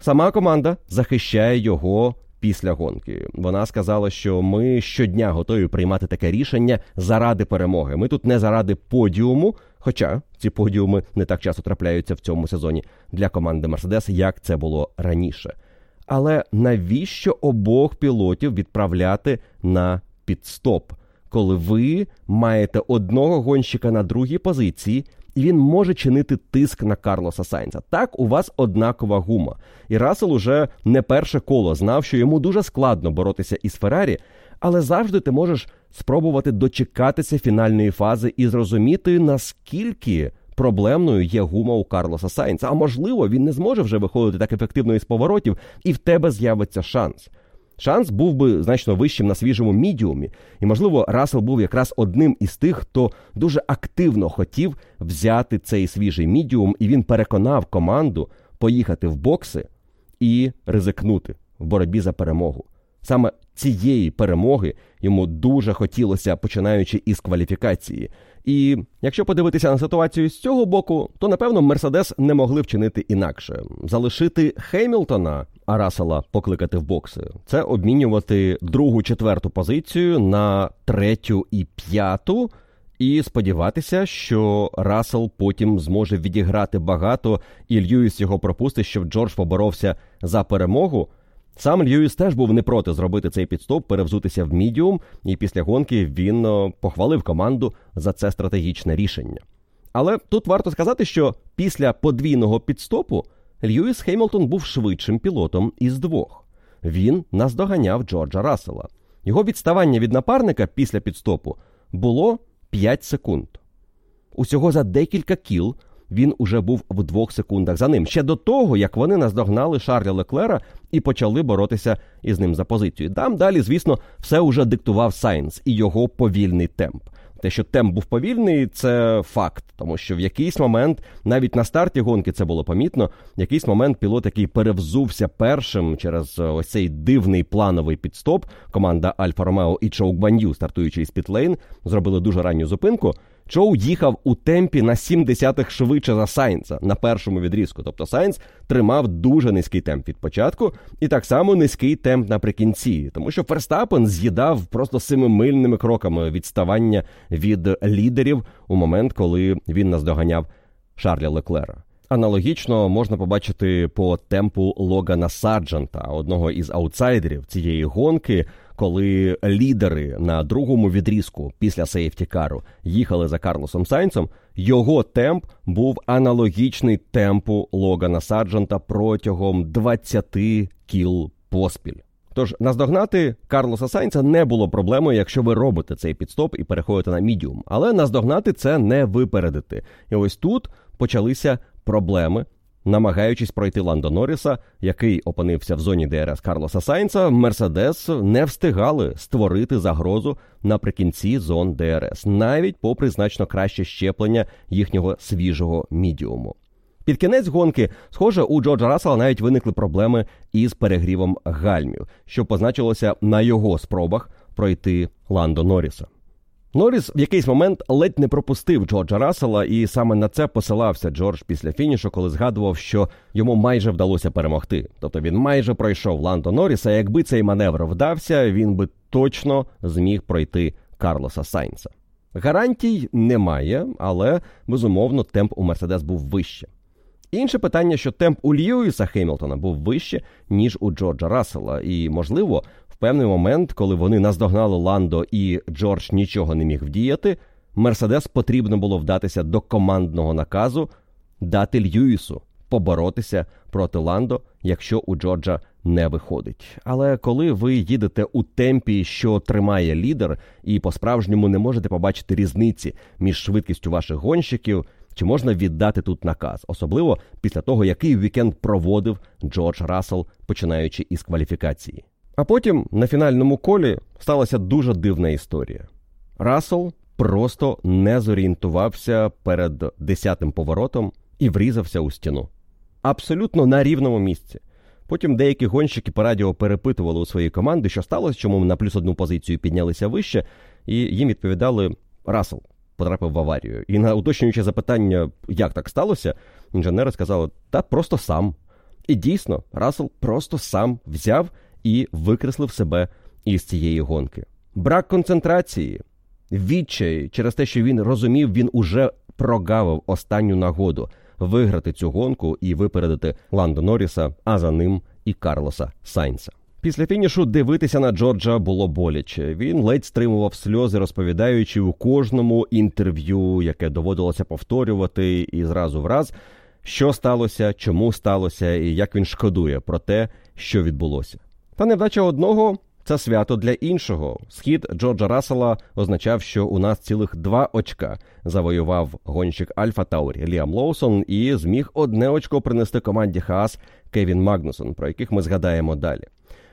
сама команда захищає його після гонки. Вона сказала, що ми щодня готові приймати таке рішення заради перемоги. Ми тут не заради подіуму, хоча ці подіуми не так часто трапляються в цьому сезоні для команди Мерседес, як це було раніше. Але навіщо обох пілотів відправляти на підстоп, коли ви маєте одного гонщика на другій позиції, і він може чинити тиск на Карлоса Сайнса. Так, у вас однакова гума. І Рассел уже не перше коло знав, що йому дуже складно боротися із Феррарі, але завжди ти можеш спробувати дочекатися фінальної фази і зрозуміти, наскільки проблемною є гума у Карлоса Сайнса. А можливо, він не зможе вже виходити так ефективно із поворотів, і в тебе з'явиться шанс. Шанс був би значно вищим на свіжому мідіумі. І, можливо, Рассел був якраз одним із тих, хто дуже активно хотів взяти цей свіжий мідіум, і він переконав команду поїхати в бокси і ризикнути в боротьбі за перемогу. Саме цієї перемоги йому дуже хотілося, починаючи із кваліфікації. І якщо подивитися на ситуацію з цього боку, то, напевно, Мерседес не могли вчинити інакше. Залишити Хемілтона, а Рассела покликати в бокси – це обмінювати другу-четверту позицію на третю і п'яту і сподіватися, що Рассел потім зможе відіграти багато і Льюіс його пропустить, щоб Джордж поборовся за перемогу. Сам Льюіс теж був не проти зробити цей підстоп, перевзутися в мідіум, і після гонки він похвалив команду за це стратегічне рішення. Але тут варто сказати, що після подвійного підстопу Льюіс Хемілтон був швидшим пілотом із двох. Він наздоганяв Джорджа Рассела. Його відставання від напарника після підстопу було 5 секунд. Усього за декілька кіл він уже був в 2 секундах за ним. Ще до того, як вони наздогнали Шарля Леклера і почали боротися із ним за позицію. Там далі, звісно, все уже диктував Сайнс і його повільний темп. Те, що темп був повільний, це факт, тому що в якийсь момент, навіть на старті гонки це було помітно, в якийсь момент пілот, який перевзувся першим через ось цей дивний плановий підстоп, команда Альфа Ромео і Чоу Гуаньюй, стартуючи із пітлейн, зробили дуже ранню зупинку. Чоу їхав у темпі на 0,7 швидше за Сайнса на першому відрізку. Тобто Сайнс тримав дуже низький темп від початку і так само низький темп наприкінці. Тому що Ферстаппен з'їдав просто 7-мильними кроками відставання від лідерів у момент, коли він наздоганяв Шарля Леклера. Аналогічно можна побачити по темпу Логана Сарджента, одного із аутсайдерів цієї гонки, коли лідери на другому відрізку після сейфтікару їхали за Карлосом Сайнсом, його темп був аналогічний темпу Логана Сарджента протягом 20 кіл поспіль. Тож наздогнати Карлоса Сайнса не було проблемою, якщо ви робите цей підстоп і переходите на мідіум. Але наздогнати – це не випередити. І ось тут почалися проблеми, намагаючись пройти Ландо Норріса, який опинився в зоні ДРС Карлоса Сайнса, Мерседес не встигали створити загрозу наприкінці зон ДРС, навіть попри значно краще щеплення їхнього свіжого мідіуму. Під кінець гонки, схоже, у Джорджа Рассела навіть виникли проблеми із перегрівом гальмів, що позначилося на його спробах пройти Ландо Норріса. Норріс в якийсь момент ледь не пропустив Джорджа Рассела, і саме на це посилався Джордж після фінішу, коли згадував, що йому майже вдалося перемогти. Тобто він майже пройшов Ландо Норріса, якби цей маневр вдався, він би точно зміг пройти Карлоса Сайнса. Гарантій немає, але, безумовно, темп у Мерседес був вище. Інше питання, що темп у Льюіса Хемілтона був вище, ніж у Джорджа Рассела, і, можливо, в певний момент, коли вони наздогнали Ландо і Джордж нічого не міг вдіяти, Мерседес потрібно було вдатися до командного наказу дати Льюісу поборотися проти Ландо, якщо у Джорджа не виходить. Але коли ви їдете у темпі, що тримає лідер, і по-справжньому не можете побачити різниці між швидкістю ваших гонщиків, чи можна віддати тут наказ? Особливо після того, який вікенд проводив Джордж Рассел, починаючи із кваліфікації. А потім на фінальному колі сталася дуже дивна історія. Рассел просто не зорієнтувався перед 10-м поворотом і врізався у стіну. Абсолютно на рівному місці. Потім деякі гонщики по радіо перепитували у своїй команди, що сталося, чому на +1 позицію піднялися вище, і їм відповідали: Рассел потрапив в аварію. І на уточнююче запитання, як так сталося, інженери сказали: та просто сам. І дійсно, Рассел просто сам взяв і викреслив себе із цієї гонки. Брак концентрації, відчай через те, що він розумів, він уже прогавив останню нагоду виграти цю гонку і випередити Ландо Норріса, а за ним і Карлоса Сайнса. Після фінішу дивитися на Джорджа було боляче. Він ледь стримував сльози, розповідаючи у кожному інтерв'ю, яке доводилося повторювати і зразу в раз, що сталося, чому сталося і як він шкодує про те, що відбулося. Та невдача одного – це свято для іншого. Схід Джорджа Рассела означав, що у нас цілих 2 очка завоював гонщик Альфа Таурі Ліам Лоусон і зміг 1 очко принести команді ХААС Кевін Магнусен, про яких ми згадаємо далі.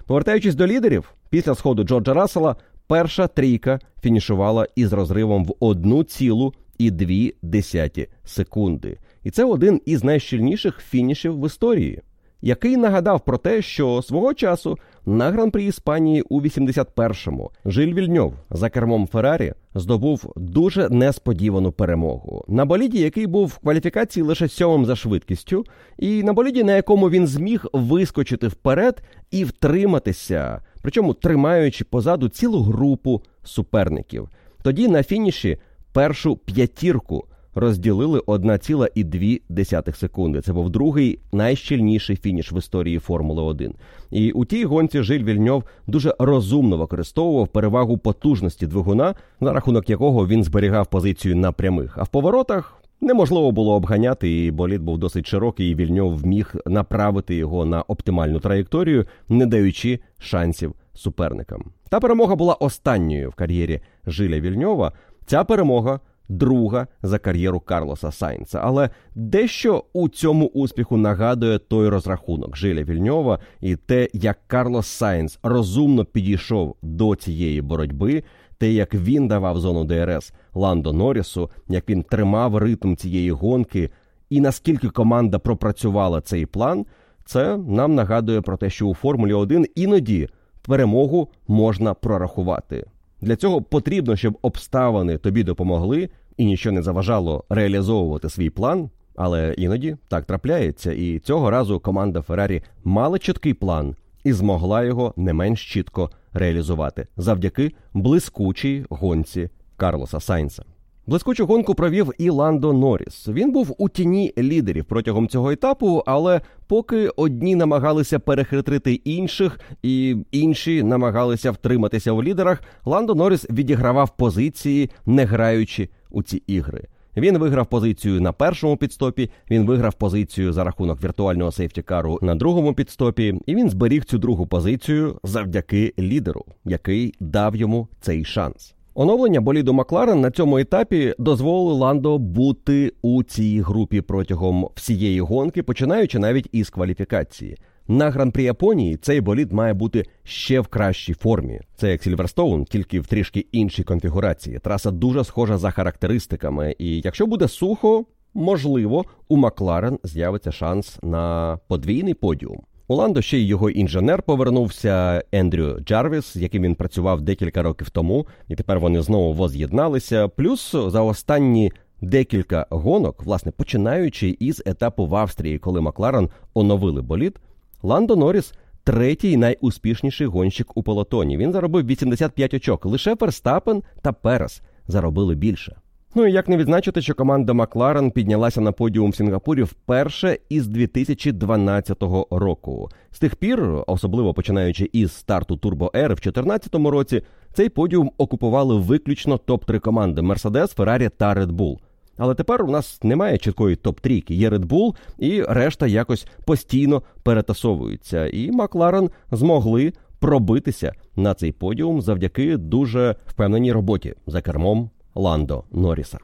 Повертаючись до лідерів, після сходу Джорджа Рассела перша трійка фінішувала із розривом в 1,2 секунди. І це один із найщільніших фінішів в історії, який нагадав про те, що свого часу на Гран-прі Іспанії у 81-му Жиль Вільньов за кермом Феррарі здобув дуже несподівану перемогу. На боліді, який був в кваліфікації лише 7-м за швидкістю, і на боліді, на якому він зміг вискочити вперед і втриматися, причому тримаючи позаду цілу групу суперників. Тоді на фініші першу 5-ку розділили 1,2 секунди. Це був другий найщільніший фініш в історії Формули-1. І у тій гонці Жиль Вільньов дуже розумно використовував перевагу потужності двигуна, на рахунок якого він зберігав позицію на прямих. А в поворотах неможливо було обганяти, і болід був досить широкий, і Вільньов міг направити його на оптимальну траєкторію, не даючи шансів суперникам. Та перемога була останньою в кар'єрі Жиля Вільньова. Ця перемога друга за кар'єру Карлоса Сайнса. Але дещо у цьому успіху нагадує той розрахунок Жиля Вільньова і те, як Карлос Сайнс розумно підійшов до цієї боротьби, те, як він давав зону ДРС Ландо Норрісу, як він тримав ритм цієї гонки і наскільки команда пропрацювала цей план, це нам нагадує про те, що у Формулі-1 іноді перемогу можна прорахувати. Для цього потрібно, щоб обставини тобі допомогли і нічого не заважало реалізовувати свій план, але іноді так трапляється. І цього разу команда Феррарі мала чіткий план і змогла його не менш чітко реалізувати завдяки блискучій гонці Карлоса Сайнса. Блискучу гонку провів і Ландо Норріс. Він був у тіні лідерів протягом цього етапу, але поки одні намагалися перехитрити інших і інші намагалися втриматися у лідерах, Ландо Норріс відігравав позиції, не граючи у ці ігри. Він виграв позицію на першому підстопі, він виграв позицію за рахунок віртуального сейфтікару на другому підстопі, і він зберіг цю другу позицію завдяки лідеру, який дав йому цей шанс. Оновлення боліду Макларен на цьому етапі дозволили Ландо бути у цій групі протягом всієї гонки, починаючи навіть із кваліфікації. На Гран-прі Японії цей болід має бути ще в кращій формі. Це як Сільверстоун, тільки в трішки іншій конфігурації. Траса дуже схожа за характеристиками, і якщо буде сухо, можливо, у Макларен з'явиться шанс на подвійний подіум. У Ландо ще й його інженер повернувся, Ендрю Джарвіс, з яким він працював декілька років тому, і тепер вони знову воз'єдналися. Плюс за останні декілька гонок, власне, починаючи із етапу в Австрії, коли Макларен оновили болід, Ландо Норріс – 3-й найуспішніший гонщик у пелотоні. Він заробив 85 очок. Лише Ферстаппен та Перес заробили більше. Ну і як не відзначити, що команда Макларен піднялася на подіум в Сінгапурі вперше із 2012 року. З тих пір, особливо починаючи із старту Турбо-Ери в 2014 році, цей подіум окупували виключно топ-3 команди – Мерседес, Феррарі та Ред Булл. Але тепер у нас немає чіткої топ-трійки. Є Red Bull, і решта якось постійно перетасовуються. І Макларен змогли пробитися на цей подіум завдяки дуже впевненій роботі за кермом Ландо Норріса.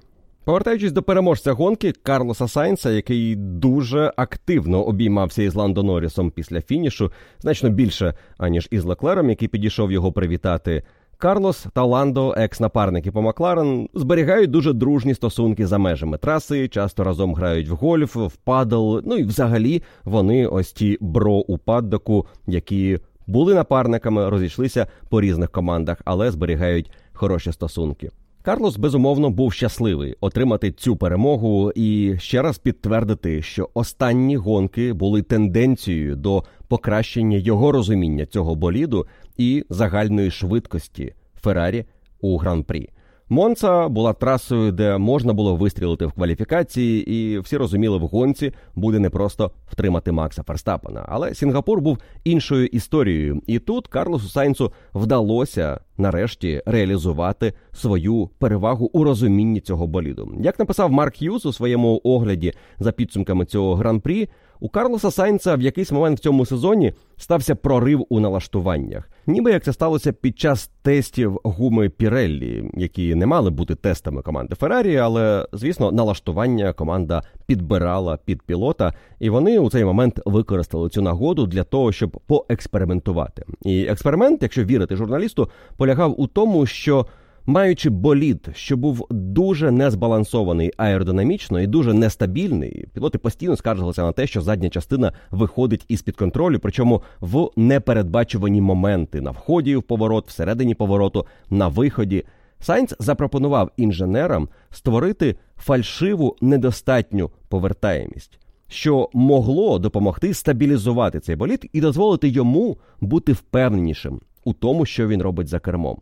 Повертаючись до переможця гонки Карлоса Сайнса, який дуже активно обіймався із Ландо Норрісом після фінішу, значно більше, аніж із Леклером, який підійшов його привітати. Карлос та Ландо, екс-напарники по Макларен, зберігають дуже дружні стосунки за межами траси, часто разом грають в гольф, в падл, ну і взагалі вони ось ті бро у паддоку, які були напарниками, розійшлися по різних командах, але зберігають хороші стосунки. Карлос, безумовно, був щасливий отримати цю перемогу і ще раз підтвердити, що останні гонки були тенденцією до покращення його розуміння цього боліду і загальної швидкості Феррарі у Гран-прі. Монца була трасою, де можна було вистрілити в кваліфікації, і всі розуміли, в гонці буде непросто втримати Макса Ферстаппена. Але Сінгапур був іншою історією, і тут Карлосу Сайнсу вдалося нарешті реалізувати свою перевагу у розумінні цього боліду. Як написав Марк Юс у своєму огляді за підсумками цього гран-прі, у Карлоса Сайнса в якийсь момент в цьому сезоні стався прорив у налаштуваннях. Ніби як це сталося під час тестів гуми Pirelli, які не мали бути тестами команди Феррарі, але, звісно, налаштування команда підбирала під пілота, і вони у цей момент використали цю нагоду для того, щоб поекспериментувати. І експеримент, якщо вірити журналісту, полягав у тому, що маючи болід, що був дуже незбалансований аеродинамічно і дуже нестабільний, пілоти постійно скаржилися на те, що задня частина виходить із-під контролю, причому в непередбачувані моменти на вході в поворот, всередині повороту, на виході. Сайнс запропонував інженерам створити фальшиву недостатню повертаємість, що могло допомогти стабілізувати цей болід і дозволити йому бути впевненішим у тому, що він робить за кермом.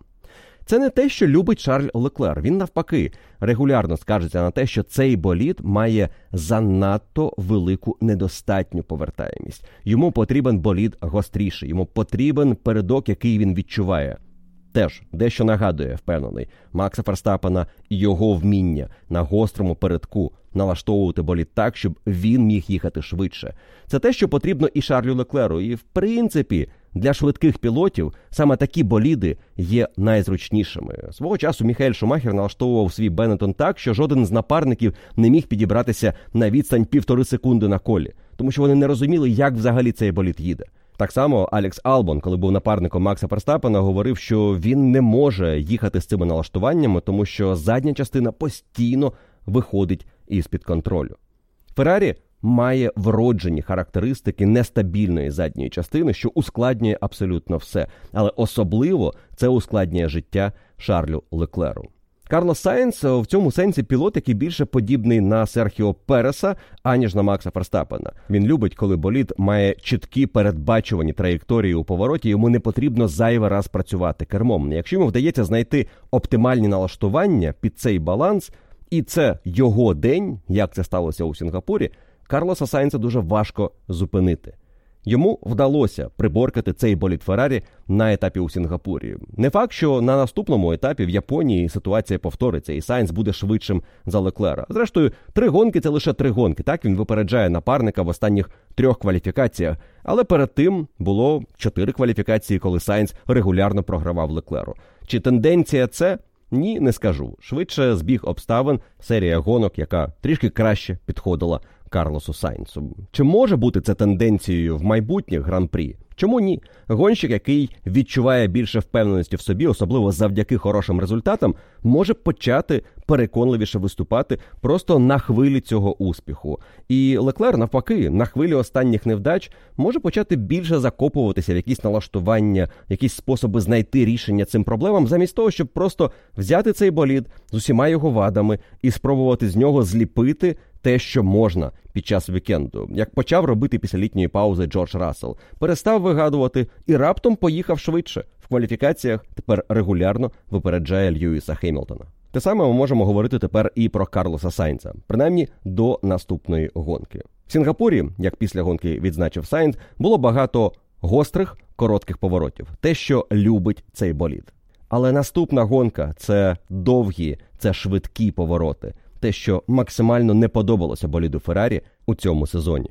Це не те, що любить Шарль Леклер. Він, навпаки, регулярно скаржиться на те, що цей болід має занадто велику недостатню повертаємість. Йому потрібен болід гостріший, йому потрібен передок, який він відчуває. Теж дещо нагадує, впевнений, Макса Ферстаппена і його вміння на гострому передку налаштовувати болід так, щоб він міг їхати швидше. Це те, що потрібно і Шарлю Леклеру, і, в принципі, для швидких пілотів саме такі боліди є найзручнішими. Свого часу Міхаель Шумахер налаштовував свій Бенеттон так, що жоден з напарників не міг підібратися на відстань 1,5 секунди на колі, тому що вони не розуміли, як взагалі цей болід їде. Так само Алекс Албон, коли був напарником Макса Ферстаппена, говорив, що він не може їхати з цими налаштуваннями, тому що задня частина постійно виходить із-під контролю. Феррарі має вроджені характеристики нестабільної задньої частини, що ускладнює абсолютно все. Але особливо це ускладнює життя Шарлю Леклеру. Карлос Сайнс в цьому сенсі пілот, який більше подібний на Серхіо Переса, аніж на Макса Ферстаппена. Він любить, коли болід має чіткі передбачувані траєкторії у повороті, йому не потрібно зайвий раз працювати кермом. Якщо йому вдається знайти оптимальні налаштування під цей баланс, і це його день, як це сталося у Сінгапурі, Карлоса Сайнса дуже важко зупинити. Йому вдалося приборкати цей болід Феррарі на етапі у Сінгапурі. Не факт, що на наступному етапі в Японії ситуація повториться, і Сайнс буде швидшим за Леклера. Зрештою, 3 гонки – це лише 3 гонки. Так, він випереджає напарника в останніх 3 кваліфікаціях. Але перед тим було 4 кваліфікації, коли Сайнс регулярно програвав Леклеру. Чи тенденція це? Ні, не скажу. Швидше збіг обставин, серія гонок, яка трішки краще підходила Карлосу Сайнсу. Чи може бути це тенденцією в майбутніх гран-прі? Чому ні? Гонщик, який відчуває більше впевненості в собі, особливо завдяки хорошим результатам, може почати переконливіше виступати просто на хвилі цього успіху. І Леклер, навпаки, на хвилі останніх невдач може почати більше закопуватися в якісь налаштування, якісь способи знайти рішення цим проблемам, замість того, щоб просто взяти цей болід з усіма його вадами і спробувати з нього зліпити те, що можна під час вікенду, як почав робити після літньої паузи Джордж Рассел. Перестав вигадувати і раптом поїхав швидше. В кваліфікаціях тепер регулярно випереджає Льюіса Хемілтона. Те саме ми можемо говорити тепер і про Карлоса Сайнса, принаймні до наступної гонки. В Сінгапурі, як після гонки відзначив Сайнс, було багато гострих, коротких поворотів. Те, що любить цей болід. Але наступна гонка – це довгі, це швидкі повороти. те, що максимально не подобалося боліду Феррарі у цьому сезоні.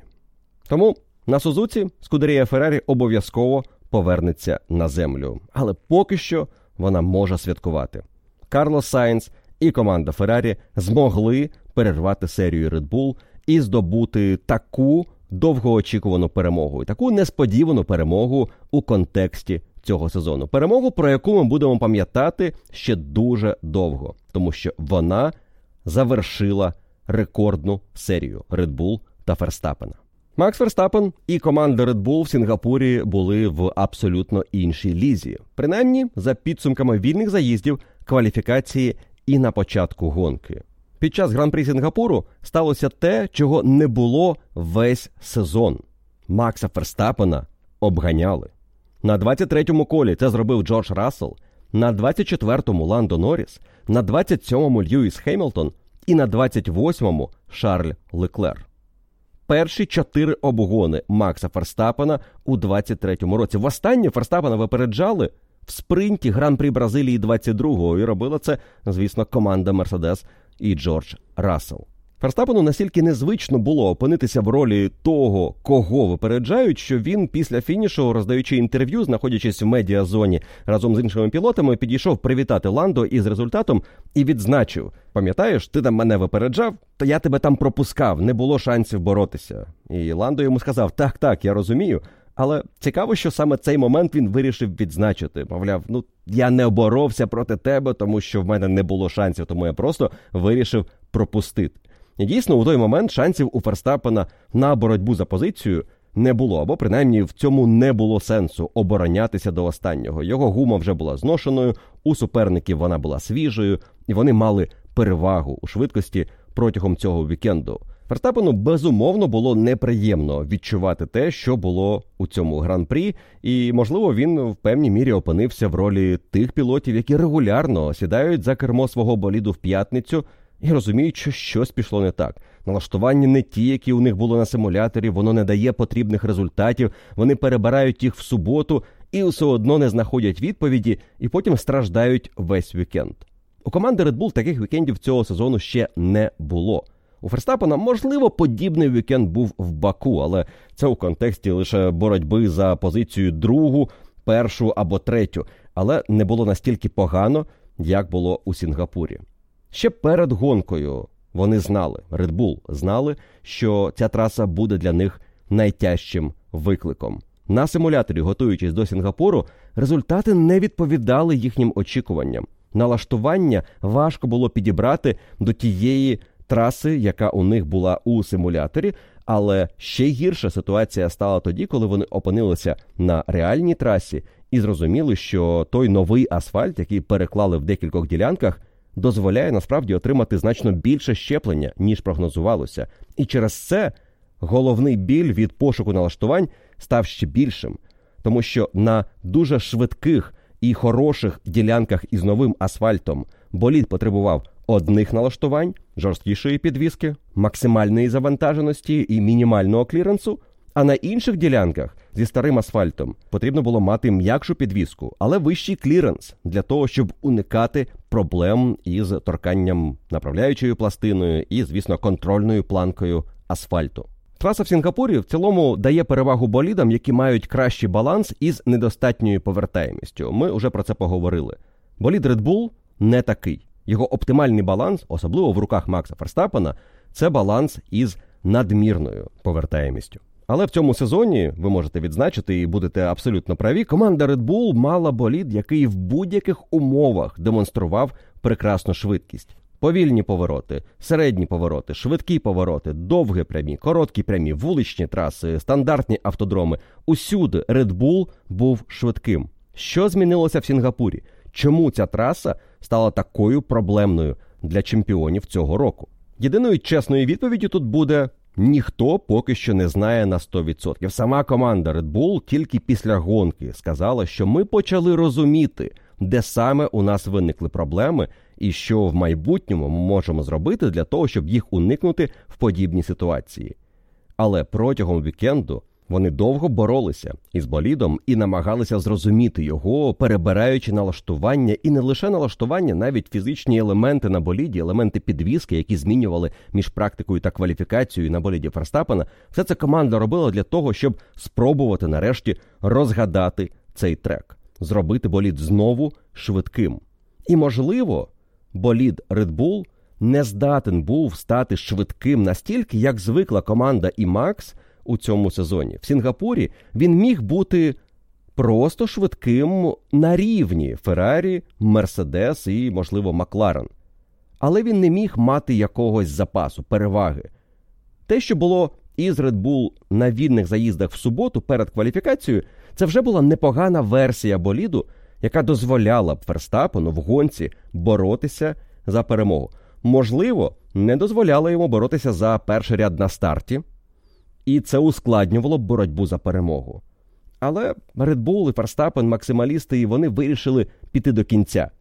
Тому на Сузуці скудерія Феррарі обов'язково повернеться на землю. Але поки що вона може святкувати. Карлос Сайнс і команда Феррарі змогли перервати серію Red Bull і здобути таку довгоочікувану перемогу. І таку несподівану перемогу у контексті цього сезону. Перемогу, про яку ми будемо пам'ятати ще дуже довго. Тому що вона завершила рекордну серію Red Bull та Ферстаппена. Макс Ферстаппен і команда Red Bull в Сінгапурі були в абсолютно іншій лізі. Принаймні, за підсумками вільних заїздів, кваліфікації і на початку гонки. Під час Гран-прі Сінгапуру сталося те, чого не було весь сезон. Макса Ферстаппена обганяли. На 23-му колі це зробив Джордж Рассел, на 24-му Ландо Норріс, на 27-му Льюіс Хемілтон і на 28-му Шарль Леклер. Перші 4 обгони Макса Ферстаппена у 23-му році. Востаннє Ферстаппена випереджали в спринті Гран-прі Бразилії 22-го і робила це, звісно, команда Мерседес і Джордж Рассел. Ферстаппену настільки незвично було опинитися в ролі того, кого випереджають, що він після фінішу, роздаючи інтерв'ю, знаходячись в медіазоні разом з іншими пілотами, підійшов привітати Ландо із результатом і відзначив: «Пам'ятаєш, ти там мене випереджав? То я тебе там пропускав, не було шансів боротися». І Ландо йому сказав: «Так, я розумію». Але цікаво, що саме цей момент він вирішив відзначити. Мовляв, я не боровся проти тебе, тому що в мене не було шансів, тому я просто вирішив пропустити. І дійсно, у той момент шансів у Ферстаппена на боротьбу за позицію не було, або принаймні в цьому не було сенсу оборонятися до останнього. Його гума вже була зношеною, у суперників вона була свіжою, і вони мали перевагу у швидкості протягом цього вікенду. Ферстаппену, безумовно, було неприємно відчувати те, що було у цьому гран-прі, і, можливо, він в певній мірі опинився в ролі тих пілотів, які регулярно сідають за кермо свого боліду в п'ятницю і розуміють, що щось пішло не так. Налаштування не ті, які у них було на симуляторі, воно не дає потрібних результатів, вони перебирають їх в суботу і все одно не знаходять відповіді, і потім страждають весь вікенд. У команди Red Bull таких вікендів цього сезону ще не було. У Ферстаппена, можливо, подібний вікенд був в Баку, але це у контексті лише боротьби за позицію другу, першу або третю. Але не було настільки погано, як було у Сінгапурі. Ще перед гонкою вони знали, Red Bull знали, що ця траса буде для них найтяжчим викликом. На симуляторі, готуючись до Сінгапуру, результати не відповідали їхнім очікуванням. Налаштування важко було підібрати до тієї траси, яка у них була у симуляторі, але ще гірша ситуація стала тоді, коли вони опинилися на реальній трасі і зрозуміли, що той новий асфальт, який переклали в декількох ділянках, дозволяє насправді отримати значно більше щеплення, ніж прогнозувалося. І через це головний біль від пошуку налаштувань став ще більшим, тому що на дуже швидких і хороших ділянках із новим асфальтом болід потребував одних налаштувань, жорсткішої підвіски, максимальної завантаженості і мінімального кліренсу, а на інших ділянках зі старим асфальтом потрібно було мати м'якшу підвіску, але вищий кліренс для того, щоб уникати проблем із торканням направляючою пластиною і, звісно, контрольною планкою асфальту. Траса в Сінгапурі в цілому дає перевагу болідам, які мають кращий баланс із недостатньою повертаємістю. Ми вже про це поговорили. Болід Red Bull не такий. Його оптимальний баланс, особливо в руках Макса Ферстаппена, це баланс із надмірною повертаємістю. Але в цьому сезоні, ви можете відзначити і будете абсолютно праві, команда Red Bull мала болід, який в будь-яких умовах демонстрував прекрасну швидкість. Повільні повороти, середні повороти, швидкі повороти, довгі прямі, короткі прямі, вуличні траси, стандартні автодроми. Усюди Red Bull був швидким. Що змінилося в Сінгапурі? Чому ця траса стала такою проблемною для чемпіонів цього року? Єдиною чесною відповіддю тут буде: ніхто поки що не знає на 100%. Сама команда Red Bull тільки після гонки сказала, що ми почали розуміти, де саме у нас виникли проблеми і що в майбутньому ми можемо зробити для того, щоб їх уникнути в подібній ситуації. Але протягом вікенду Вони довго боролися із болідом і намагалися зрозуміти його, перебираючи налаштування, і не лише налаштування, навіть фізичні елементи на боліді, елементи підвіски, які змінювали між практикою та кваліфікацією на боліді Ферстаппена. Все це команда робила для того, щоб спробувати нарешті розгадати цей трек, зробити болід знову швидким. І, можливо, болід Red Bull не здатен був стати швидким настільки, як звикла команда і Макс у цьому сезоні. В Сінгапурі він міг бути просто швидким на рівні Феррарі, Мерседес і, можливо, Макларен. Але він не міг мати якогось запасу, переваги. Те, що було із Red Bull на вільних заїздах в суботу перед кваліфікацією, це вже була непогана версія боліду, яка дозволяла б Ферстаппену в гонці боротися за перемогу. Можливо, не дозволяла йому боротися за перший ряд на старті, і це ускладнювало б боротьбу за перемогу. Але Red Bull і Ферстаппен, максималісти, і вони вирішили піти до кінця.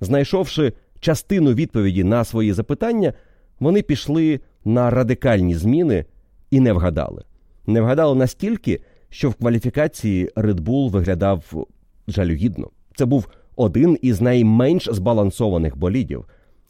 Знайшовши частину відповіді на свої запитання, вони пішли на радикальні зміни і не вгадали. Не вгадали настільки, що в кваліфікації Red Bull виглядав жалюгідно. Це був один із найменш збалансованих болідів.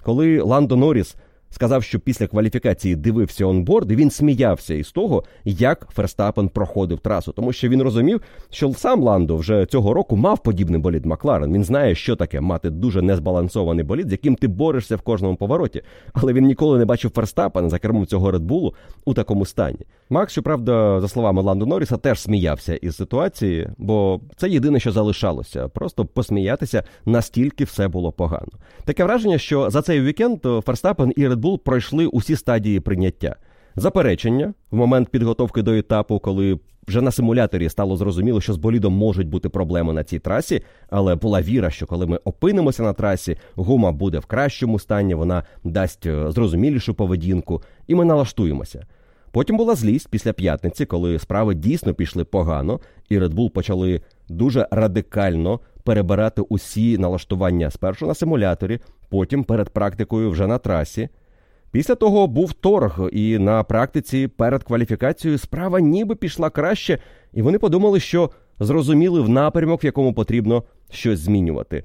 Коли Ландо Норріс сказав, що після кваліфікації дивився онборд, і він сміявся із того, як Ферстаппен проходив трасу. Тому що він розумів, що сам Ландо вже цього року мав подібний болід Макларен. Він знає, що таке мати дуже незбалансований болід, з яким ти борешся в кожному повороті. Але він ніколи не бачив Ферстаппена за кермом цього Редбулу у такому стані. Макс, щоправда, за словами Ландо Норріса, теж сміявся із ситуації, бо це єдине, що залишалося. Просто посміятися, настільки все було погано. Таке враження, що за цей вікенд Ферстаппен і Редбул пройшли усі стадії прийняття. Заперечення в момент підготовки до етапу, коли вже на симуляторі стало зрозуміло, що з болідом можуть бути проблеми на цій трасі, але була віра, що коли ми опинимося на трасі, гума буде в кращому стані, вона дасть зрозумілішу поведінку, і ми налаштуємося. Потім була злість після п'ятниці, коли справи дійсно пішли погано, і Red Bull почали дуже радикально перебирати усі налаштування спершу на симуляторі, потім перед практикою вже на трасі. Після того був торг, і на практиці перед кваліфікацією справа ніби пішла краще, і вони подумали, що зрозуміли в напрямок, в якому потрібно щось змінювати.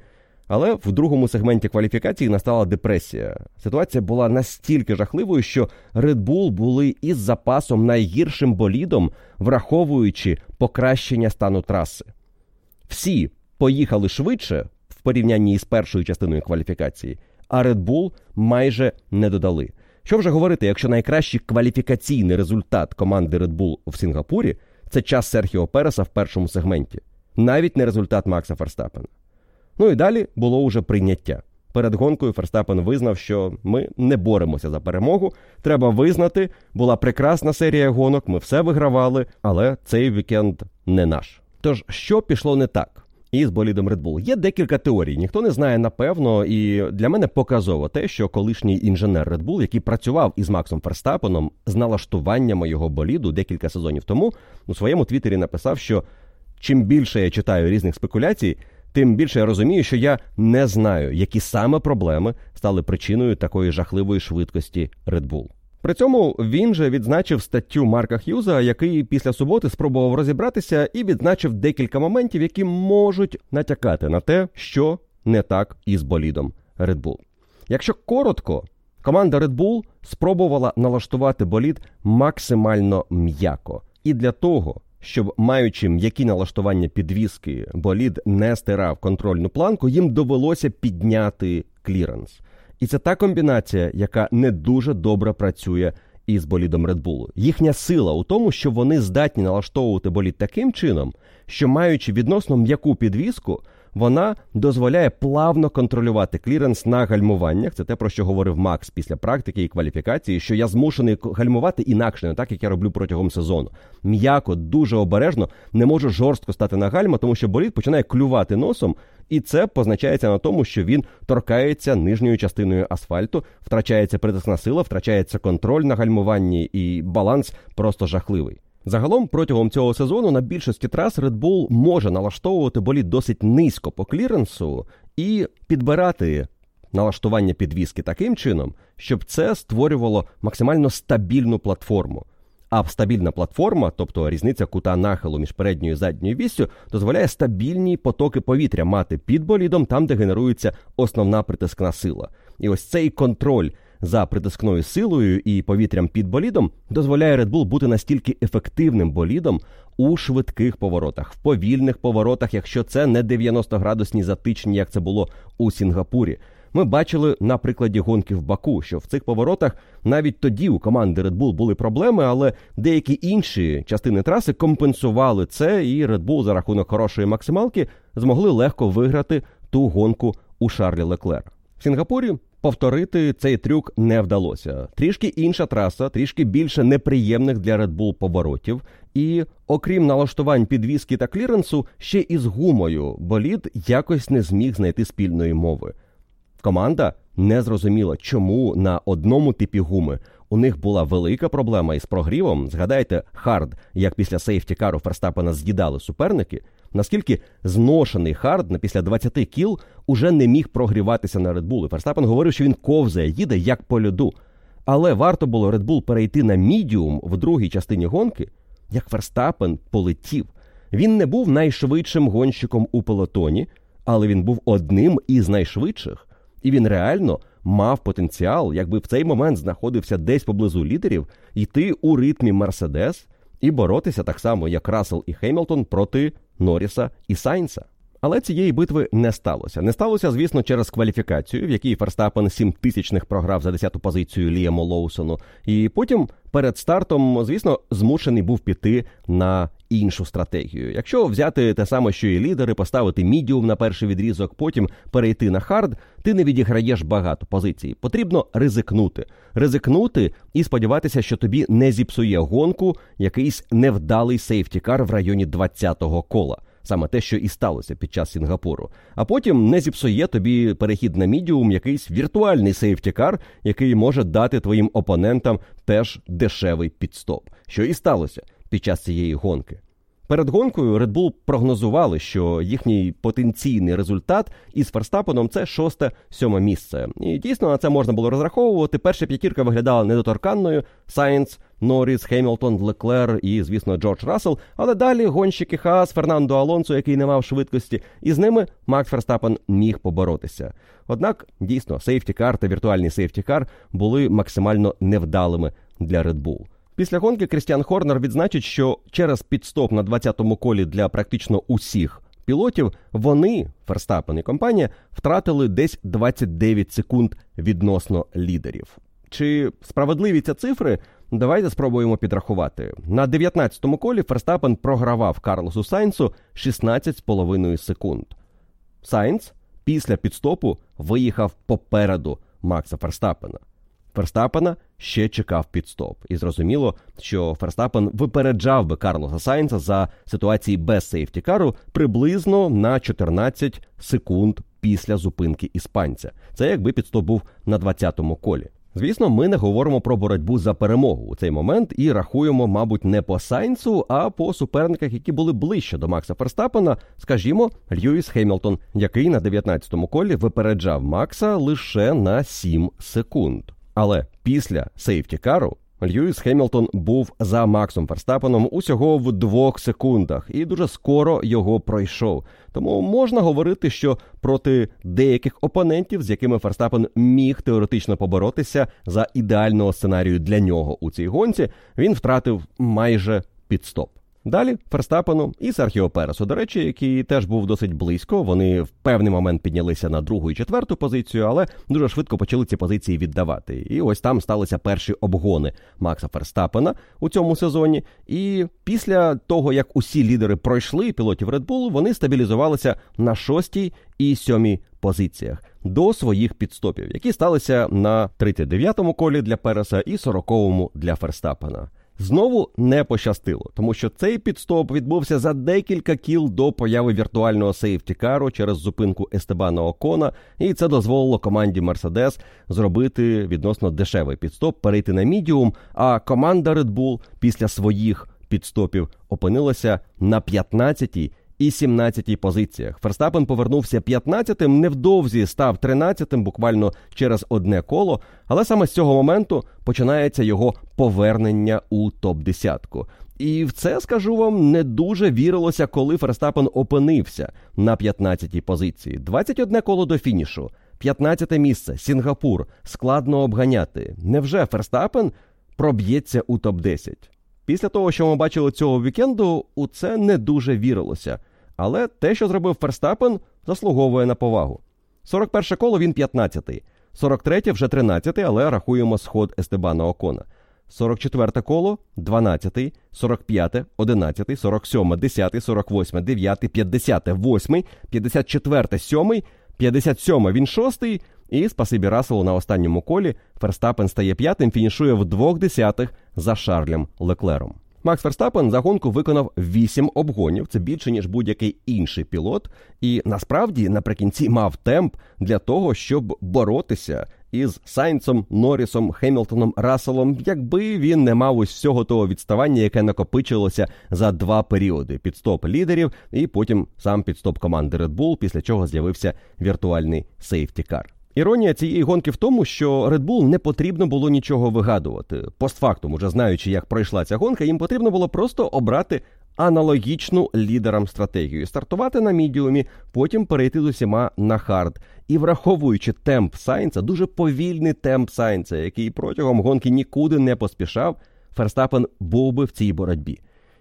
Але в другому сегменті кваліфікації настала депресія. Ситуація була настільки жахливою, що Red Bull були із запасом найгіршим болідом, враховуючи покращення стану траси. Всі поїхали швидше в порівнянні із першою частиною кваліфікації, а Red Bull майже не додали. Що вже говорити, якщо найкращий кваліфікаційний результат команди Red Bull в Сінгапурі – це час Серхіо Переса в першому сегменті. Навіть не результат Макса Ферстаппена. Ну і далі було уже прийняття. Перед гонкою Ферстаппен визнав, що ми не боремося за перемогу. Треба визнати, була прекрасна серія гонок, ми все вигравали, але цей вікенд не наш. Тож, що пішло не так із болідом Red Bull? Є декілька теорій, ніхто не знає напевно, і для мене показово те, що колишній інженер Red Bull, який працював із Максом Ферстаппеном з налаштуваннями його боліду декілька сезонів тому, у своєму твіттері написав, що чим більше я читаю різних спекуляцій, тим більше я розумію, що я не знаю, які саме проблеми стали причиною такої жахливої швидкості Red Bull. При цьому він же відзначив статтю Марка Х'юза, який після суботи спробував розібратися і відзначив декілька моментів, які можуть натякати на те, що не так із болідом Red Bull. Якщо коротко, команда Red Bull спробувала налаштувати болід максимально м'яко. І для того, щоб, маючи м'які налаштування підвіски, болід не стирав контрольну планку, їм довелося підняти кліренс. І це та комбінація, яка не дуже добре працює із болідом Red Bull. Їхня сила у тому, що вони здатні налаштовувати болід таким чином, що, маючи відносно м'яку підвіску, вона дозволяє плавно контролювати кліренс на гальмуваннях. Це те, про що говорив Макс після практики і кваліфікації, що я змушений гальмувати інакше, не так, як я роблю протягом сезону. М'яко, дуже обережно, не можу жорстко стати на гальма, тому що болід починає клювати носом, і це позначається на тому, що він торкається нижньою частиною асфальту, втрачається притискна сила, втрачається контроль на гальмуванні, і баланс просто жахливий. Загалом протягом цього сезону на більшості трас Red Bull може налаштовувати болід досить низько по кліренсу і підбирати налаштування підвіски таким чином, щоб це створювало максимально стабільну платформу. А стабільна платформа, тобто різниця кута нахилу між передньою і задньою віссю, дозволяє стабільні потоки повітря мати під болідом там, де генерується основна притискна сила. І ось цей контроль за притискною силою і повітрям під болідом дозволяє Red Bull бути настільки ефективним болідом у швидких поворотах, в повільних поворотах, якщо це не 90-градусні затичні, як це було у Сінгапурі. Ми бачили на прикладі гонки в Баку, що в цих поворотах навіть тоді у команди Red Bull були проблеми, але деякі інші частини траси компенсували це, і Red Bull за рахунок хорошої максималки змогли легко виграти ту гонку у Шарлі Леклера. В Сінгапурі повторити цей трюк не вдалося. Трішки інша траса, трішки більше неприємних для Red Bull поворотів. І окрім налаштувань підвіски та кліренсу, ще і з гумою болід якось не зміг знайти спільної мови. Команда не зрозуміла, чому на одному типі гуми у них була велика проблема із прогрівом. Згадайте хард, як після сейфтікару Ферстаппена з'їдали суперники, наскільки зношений хард після 20 кіл уже не міг прогріватися на Red Bull. Ферстаппен говорив, що він ковзає, їде як по льоду. Але варто було Red Bull перейти на мідіум в другій частині гонки, як Ферстаппен полетів. Він не був найшвидшим гонщиком у пелотоні, але він був одним із найшвидших. І він реально мав потенціал, якби в цей момент знаходився десь поблизу лідерів, йти у ритмі Мерседес і боротися так само, як Рассел і Хемілтон, проти Норріса і Сайнса. Але цієї битви не сталося. Не сталося, звісно, через кваліфікацію, в якій Ферстаппен 7 тисячних програв за 10-ту позицію Ліаму Лоусону. І потім перед стартом, звісно, змушений був піти на іншу стратегію. Якщо взяти те саме, що і лідери, поставити мідіум на перший відрізок, потім перейти на хард, ти не відіграєш багато позицій. Потрібно ризикнути. Ризикнути і сподіватися, що тобі не зіпсує гонку якийсь невдалий сейфтікар в районі 20-го кола. Саме те, що і сталося під час Сінгапуру. А потім не зіпсує тобі перехід на мідіум якийсь віртуальний сейфтікар, який може дати твоїм опонентам теж дешевий підстоп. Що і сталося під час цієї гонки. Перед гонкою Red Bull прогнозували, що їхній потенційний результат із Ферстаппеном – це 6-7 місце. І дійсно на це можна було розраховувати. Перша п'ятірка виглядала недоторканною. Сайнс, Норріс, Хемілтон, Леклер і, звісно, Джордж Рассел. Але далі гонщики ХААС, Фернандо Алонсо, який не мав швидкості. І з ними Макс Ферстаппен міг поборотися. Однак, дійсно, сейфтікар та віртуальний сейфтікар були максимально невдалими для Red Bull. Після гонки Крістіан Хорнер відзначить, що через підстоп на 20-му колі для практично усіх пілотів вони, Ферстаппен і компанія, втратили десь 29 секунд відносно лідерів. Чи справедливі ці цифри? Давайте спробуємо підрахувати. На 19-му колі Ферстаппен програвав Карлосу Сайнсу 16,5 секунд. Сайнс після підстопу виїхав попереду Макса Ферстаппена. Ферстаппена ще чекав підстоп. І зрозуміло, що Ферстаппен випереджав би Карлоса Сайнса за ситуації без сейфтікару приблизно на 14 секунд після зупинки іспанця. Це якби підстоп був на 20-му колі. Звісно, ми не говоримо про боротьбу за перемогу у цей момент і рахуємо, мабуть, не по Сайнсу, а по суперниках, які були ближче до Макса Ферстаппена, скажімо, Льюіс Хемілтон, який на 19-му колі випереджав Макса лише на 7 секунд. Але після сейфтікару Льюіс Хемілтон був за Максом Ферстаппеном усього в 2 секундах і дуже скоро його пройшов. Тому можна говорити, що проти деяких опонентів, з якими Ферстаппен міг теоретично поборотися за ідеального сценарію для нього у цій гонці, він втратив майже підстоп. Далі Ферстаппену і Серхіо Пересу, до речі, який теж був досить близько. Вони в певний момент піднялися на 2-ю і 4-ту позицію, але дуже швидко почали ці позиції віддавати. І ось там сталися перші обгони Макса Ферстаппена у цьому сезоні. І після того, як усі лідери пройшли пілотів Red Bull, вони стабілізувалися на 6-й і 7-й позиціях до своїх підстопів, які сталися на 39-му колі для Переса і 40-му для Ферстаппена. Знову не пощастило, тому що цей підстоп відбувся за декілька кіл до появи віртуального сейфтікару через зупинку Естебана Окона, і це дозволило команді Мерседес зробити відносно дешевий підстоп, перейти на мідіум, а команда Red Bull після своїх підстопів опинилася на 15-й і 17-й позиціях. Ферстаппен повернувся 15-м, невдовзі став 13-м, буквально через одне коло, але саме з цього моменту починається його повернення у топ-10. І в це, скажу вам, не дуже вірилося, коли Ферстаппен опинився на 15-й позиції. 21 коло до фінішу, 15-те місце, Сінгапур, складно обганяти. Невже Ферстаппен проб'ється у топ-10? Після того, що ми бачили цього вікенду, у це не дуже вірилося. Але те, що зробив Ферстаппен, заслуговує на повагу. 41-ше коло він 15-й, 43-те вже 13-й, але рахуємо сход Естебана Окона. 44-те коло, 12-й, 45-те, 11-й, 47-те, 10-й, 48-те, 9-й, 50-те, 8-й, 54-те, 7-й, 57-й, він 6-й, і спасибі Расселу на останньому колі, Ферстаппен стає 5-м, фінішує в 0,2 за Шарлем Леклером. Макс Ферстаппен за гонку виконав 8 обгонів, це більше, ніж будь-який інший пілот, і насправді наприкінці мав темп для того, щоб боротися із Сайнсом, Норрісом, Хемілтоном, Расселом, якби він не мав усього того відставання, яке накопичилося за два періоди. Підстоп лідерів і потім сам підстоп команди Red Bull, після чого з'явився віртуальний сейфтікар. Іронія цієї гонки в тому, що Red Bull не потрібно було нічого вигадувати. Постфактум, уже знаючи, як пройшла ця гонка, їм потрібно було просто обрати аналогічну лідерам стратегію. Стартувати на мідіумі, потім перейти з усіма на хард. І враховуючи темп Сайнса, дуже повільний темп Сайнса, який протягом гонки нікуди не поспішав, Ферстаппен був би в цій боротьбі.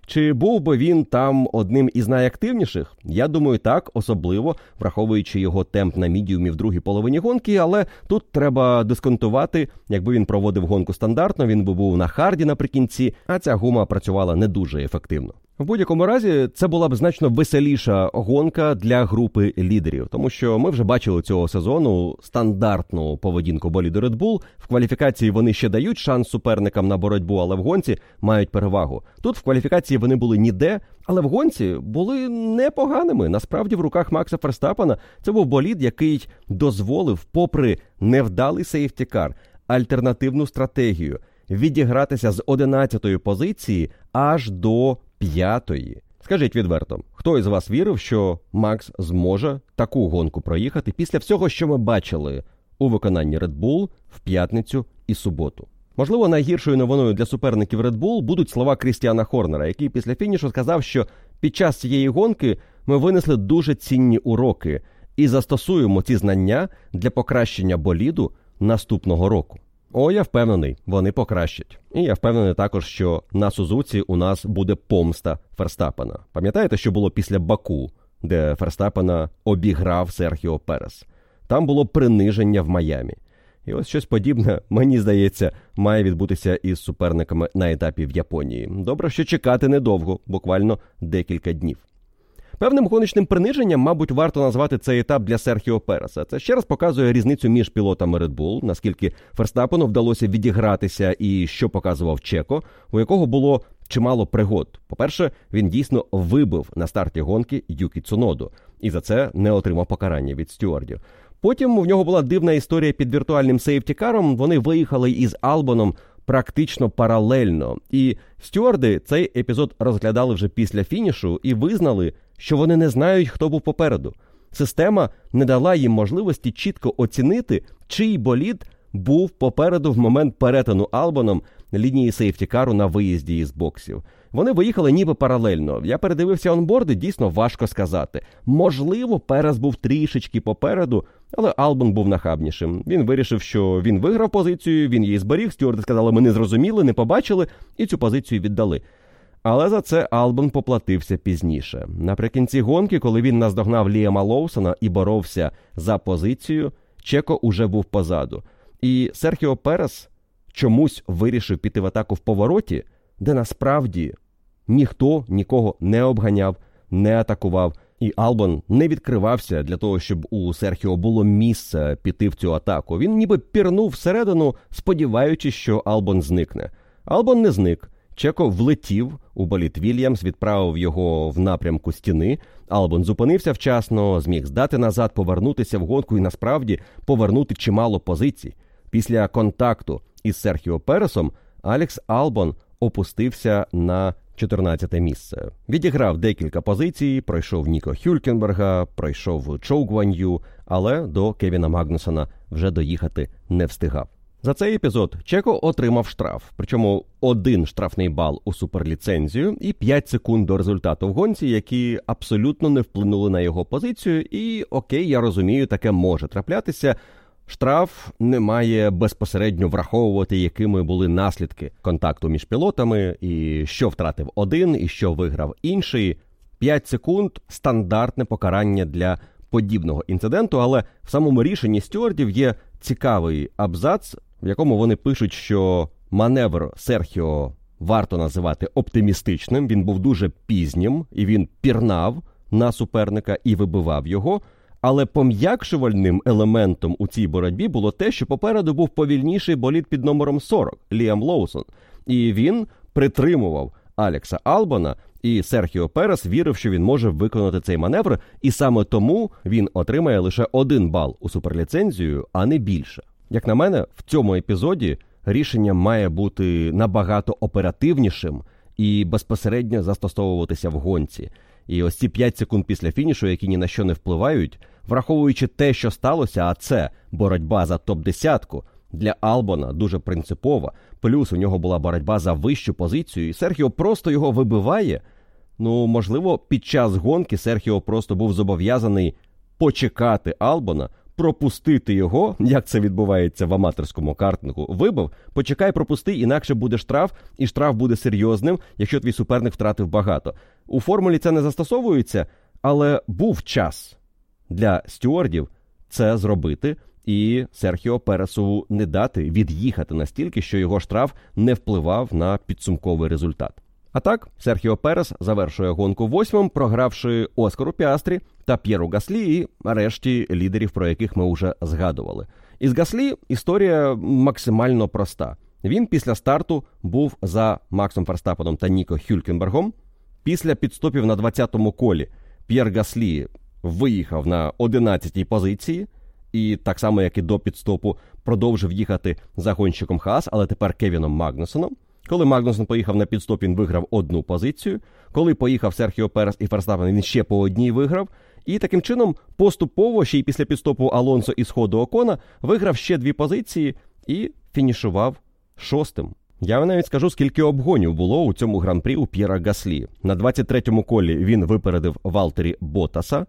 Чи був би він там одним із найактивніших? Я думаю, так, особливо враховуючи його темп на мідіумі в другій половині гонки, але тут треба дисконтувати, якби він проводив гонку стандартно, він би був на харді наприкінці, а ця гума працювала не дуже ефективно. В будь-якому разі, це була б значно веселіша гонка для групи лідерів, тому що ми вже бачили цього сезону стандартну поведінку боліду Red Bull. В кваліфікації вони ще дають шанс суперникам на боротьбу, але в гонці мають перевагу. Тут в кваліфікації вони були ніде, але в гонці були непоганими. Насправді в руках Макса Ферстаппена це був болід, який дозволив, попри невдалий сейфтікар, альтернативну стратегію, відігратися з 11-ї позиції аж до 5-ї. Скажіть відверто, хто із вас вірив, що Макс зможе таку гонку проїхати після всього, що ми бачили у виконанні Red Bull в п'ятницю і суботу? Можливо, найгіршою новиною для суперників Red Bull будуть слова Крістіана Хорнера, який після фінішу сказав, що під час цієї гонки ми винесли дуже цінні уроки і застосуємо ці знання для покращення боліду наступного року. О, я впевнений, вони покращать. І я впевнений також, що на Сузуці у нас буде помста Ферстаппена. Пам'ятаєте, що було після Баку, де Ферстаппена обіграв Серхіо Перес? Там було приниження в Майамі. І ось щось подібне, мені здається, має відбутися із суперниками на етапі в Японії. Добре, що чекати недовго, буквально декілька днів. Певним гоночним приниженням, мабуть, варто назвати цей етап для Серхіо Переса. Це ще раз показує різницю між пілотами Red Bull, наскільки Ферстаппену вдалося відігратися і що показував Чеко, у якого було чимало пригод. По-перше, він дійсно вибив на старті гонки Юкі Цуноду, і за це не отримав покарання від стюардів. Потім в нього була дивна історія під віртуальним сейфтікаром, вони виїхали із Албоном практично паралельно. І стюарди цей епізод розглядали вже після фінішу і визнали, що вони не знають, хто був попереду. Система не дала їм можливості чітко оцінити, чий болід був попереду в момент перетину Албоном лінії сейфтікару на виїзді із боксів. Вони виїхали ніби паралельно. Я передивився онборди, дійсно важко сказати. Можливо, Перес був трішечки попереду, але Албон був нахабнішим. Він вирішив, що він виграв позицію, він її зберіг, стюарди сказали, ми не зрозуміли, не побачили, і цю позицію віддали. Але за це Албон поплатився пізніше. Наприкінці гонки, коли він наздогнав Ліама Лоусона і боровся за позицію, Чеко уже був позаду. І Серхіо Перес чомусь вирішив піти в атаку в повороті, де насправді ніхто нікого не обганяв, не атакував. І Албон не відкривався для того, щоб у Серхіо було місце піти в цю атаку. Він ніби пірнув всередину, сподіваючись, що Албон зникне. Албон не зник. Чеко влетів у болід Вільямс, відправив його в напрямку стіни. Албон зупинився вчасно, зміг здати назад, повернутися в гонку і насправді повернути чимало позицій. Після контакту із Серхіо Пересом Алекс Албон опустився на 14-те місце. Відіграв декілька позицій, пройшов Ніко Хюлькенберга, пройшов Чоу Гуаньюй, але до Кевіна Магнусена вже доїхати не встигав. За цей епізод Чеко отримав штраф, причому один штрафний бал у суперліцензію і 5 секунд до результату в гонці, які абсолютно не вплинули на його позицію, і окей, я розумію, таке може траплятися. Штраф не має безпосередньо враховувати, якими були наслідки контакту між пілотами, і що втратив один, і що виграв інший. 5 секунд – стандартне покарання для подібного інциденту, але в самому рішенні стюардів є цікавий абзац, в якому вони пишуть, що маневр Серхіо варто називати оптимістичним, він був дуже пізнім, і він пірнав на суперника і вибивав його, але пом'якшувальним елементом у цій боротьбі було те, що попереду був повільніший болід під номером 40, Ліам Лоусон, і він притримував Алекса Албона, і Серхіо Перес вірив, що він може виконати цей маневр, і саме тому він отримає лише 1 бал у суперліцензію, а не більше. Як на мене, в цьому епізоді рішення має бути набагато оперативнішим і безпосередньо застосовуватися в гонці. І ось ці 5 секунд після фінішу, які ні на що не впливають, враховуючи те, що сталося, а це боротьба за топ-10, для Албона дуже принципова, плюс у нього була боротьба за вищу позицію, і Серхіо просто його вибиває. Ну, можливо, під час гонки Серхіо просто був зобов'язаний почекати Албона, пропустити його, як це відбувається в аматорському картингу. Вибив, почекай, пропусти, інакше буде штраф, і штраф буде серйозним, якщо твій суперник втратив багато. У формулі це не застосовується, але був час для стюардів це зробити, і Серхіо Пересу не дати від'їхати настільки, що його штраф не впливав на підсумковий результат. А так, Серхіо Перес завершує гонку 8-м, програвши Оскару Піастрі та П'єру Гаслі і решті лідерів, про яких ми вже згадували. Із Гаслі історія максимально проста. Він після старту був за Максом Ферстаппеном та Ніко Хюлькенбергом. Після підстопів на 20-му колі П'єр Гаслі виїхав на 11-й позиції і, так само як і до підстопу, продовжив їхати за гонщиком ХААС, але тепер Кевіном Магнусеном. Коли Магнусен поїхав на підстоп, він виграв 1 позицію. Коли поїхав Серхіо Перес і Ферстаппен, він ще по 1 виграв. І таким чином поступово, ще й після підстопу Алонсо і сходу Окона, виграв ще 2 позиції і фінішував 6-м. Я навіть скажу, скільки обгонів було у цьому гран-прі у П'єра Гаслі. На 23-му колі він випередив Валтері Ботаса.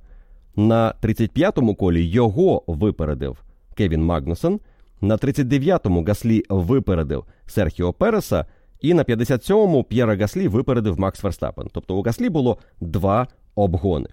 На 35-му колі його випередив Кевін Магнусен. На 39-му Гаслі випередив Серхіо Переса. І на 57-му П'єра Гаслі випередив Макс Ферстаппен. Тобто у Гаслі було 2 обгони.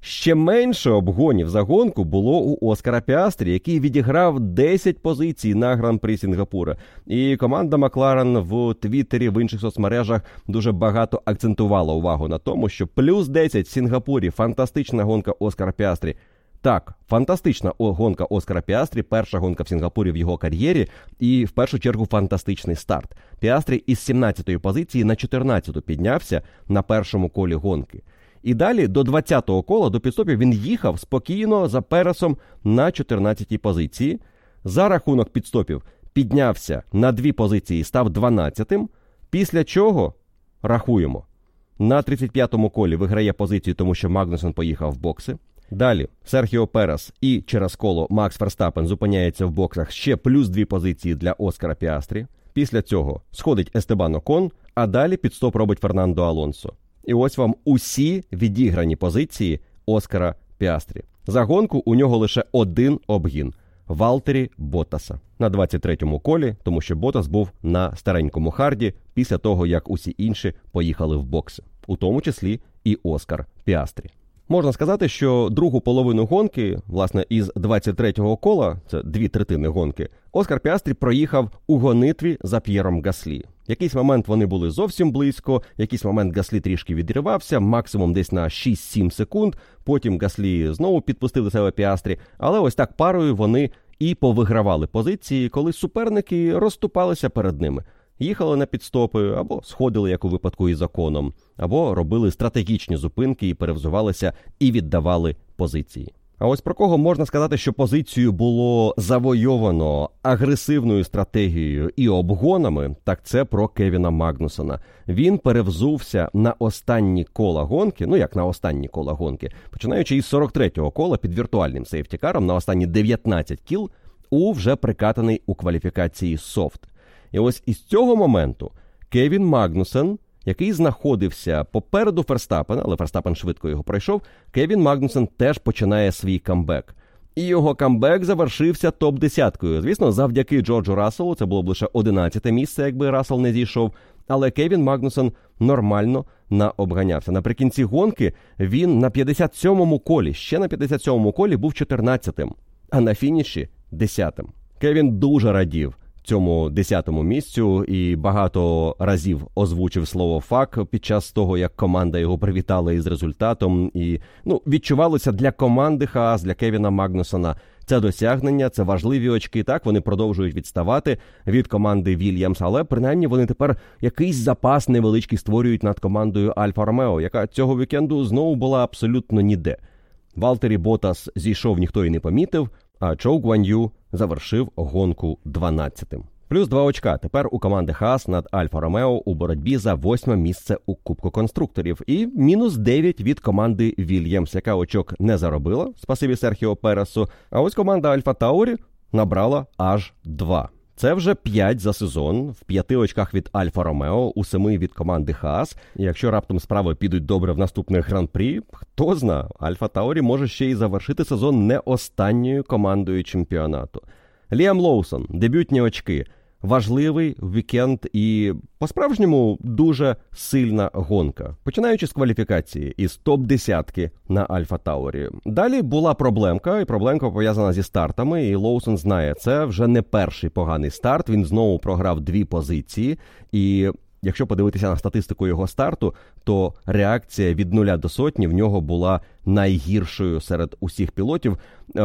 Ще менше обгонів за гонку було у Оскара Піастрі, який відіграв 10 позицій на Гран-прі Сінгапура. І команда Макларен в Твіттері, в інших соцмережах дуже багато акцентувала увагу на тому, що плюс 10 в Сінгапурі, фантастична гонка Оскара Піастрі. Так, фантастична гонка Оскара Піастрі, перша гонка в Сінгапурі в його кар'єрі і, в першу чергу, фантастичний старт. Піастрі із 17-ї позиції на 14-ту піднявся на першому колі гонки. І далі, до 20-го кола, до підстопів, він їхав спокійно за Пересом на 14-й позиції. За рахунок підстопів піднявся на 2 позиції, став 12-тим, після чого, рахуємо, на 35-му колі виграє позицію, тому що Магнусен поїхав в бокси. Далі Серхіо Перес і через коло Макс Ферстаппен зупиняється в боксах ще плюс 2 позиції для Оскара Піастрі. Після цього сходить Естебан Окон, а далі підстоп робить Фернандо Алонсо. І ось вам усі відіграні позиції Оскара Піастрі. За гонку у нього лише 1 обгін – Валтері Ботаса на 23-му колі, тому що Ботас був на старенькому харді після того, як усі інші поїхали в бокси, у тому числі і Оскар Піастрі. Можна сказати, що другу половину гонки, власне, із 23-го кола, це 2/3 гонки, Оскар Піастрі проїхав у гонитві за П'єром Гаслі. Якийсь момент вони були зовсім близько, якийсь момент Гаслі трішки відривався, максимум десь на 6-7 секунд, потім Гаслі знову підпустив до себе Піастрі, але ось так парою вони і повигравали позиції, коли суперники розступалися перед ними. Їхали на підстопи, або сходили, як у випадку із Оконом, або робили стратегічні зупинки і перевзувалися, і віддавали позиції. А ось про кого можна сказати, що позицію було завойовано агресивною стратегією і обгонами, так це про Кевіна Магнусена. Він перевзувся на останні кола гонки, починаючи із 43-го кола під віртуальним сейфтікаром на останні 19 кіл у вже прикатаний у кваліфікації софт. І ось із цього моменту Кевін Магнусен, який знаходився попереду Ферстаппена, але Ферстаппен швидко його пройшов, Кевін Магнусен теж починає свій камбек. І його камбек завершився топ-10. Звісно, завдяки Джорджу Расселу, це було б лише 11-те місце, якби Рассел не зійшов, але Кевін Магнусен нормально наобганявся. Наприкінці гонки він на 57-му колі, був 14-тим, а на фініші 10-тим. Кевін дуже радів цьому 10-му місцю і багато разів озвучив слово «фак» під час того, як команда його привітала із результатом. І відчувалося для команди ХААС, для Кевіна Магнусена це досягнення, це важливі очки. Так, вони продовжують відставати від команди Вільямс, але принаймні вони тепер якийсь запас невеличкий створюють над командою Альфа-Ромео, яка цього вікенду знову була абсолютно ніде. Валтері Ботас зійшов, ніхто і не помітив, а Чоу Гуаньюй завершив гонку 12-тим. Плюс 2 очка тепер у команди ХААС над Альфа-Ромео у боротьбі за 8-ме місце у Кубку конструкторів. І мінус 9 від команди Вільямс, яка очок не заробила, спасибі Серхіо Пересу. А ось команда Альфа Таурі набрала аж 2. Це вже 5 за сезон, в 5 очках від Альфа-Ромео, у 7 від команди ХААС. І якщо раптом справи підуть добре в наступних Гран-прі, хто знає, Альфа Таурі може ще й завершити сезон не останньою командою чемпіонату. Ліам Лоусон, дебютні очки, важливий вікенд і по-справжньому дуже сильна гонка. Починаючи з кваліфікації, із топ-10 на Альфа Таурі. Далі була проблемка, і проблемка пов'язана зі стартами, і Лоусон знає, це вже не перший поганий старт, він знову програв 2 позиції, і якщо подивитися на статистику його старту, то реакція від 0 до сотні в нього була найгіршою серед усіх пілотів.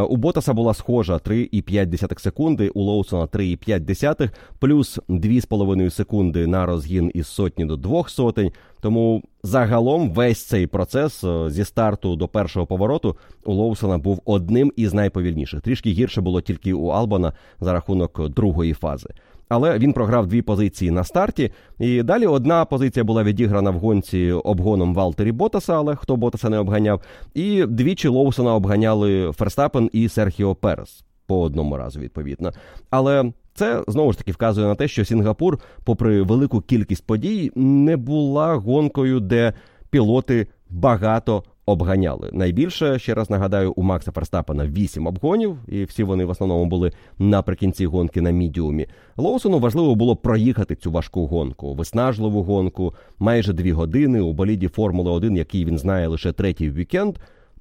У Ботаса була схожа 3,5 секунди, у Лоусона 3,5, плюс 2,5 секунди на розгін із сотні до 200. Тому загалом весь цей процес зі старту до першого повороту у Лоусона був одним із найповільніших. Трішки гірше було тільки у Албона за рахунок другої фази. Але він програв 2 позиції на старті, і далі одна позиція була відіграна в гонці обгоном Валтері Ботаса, але хто Ботаса не обганяв, і 2 Лоусона обганяли Ферстаппен і Серхіо Перес, по одному разу відповідно. Але це, знову ж таки, вказує на те, що Сінгапур, попри велику кількість подій, не була гонкою, де пілоти багато обганяли. Найбільше, ще раз нагадаю, у Макса Ферстаппена 8 обгонів, і всі вони в основному були наприкінці гонки на мідіумі. Лоусону важливо було проїхати цю важку гонку, виснажливу гонку, майже 2 години у боліді Формули-1, який він знає лише третій вікенд,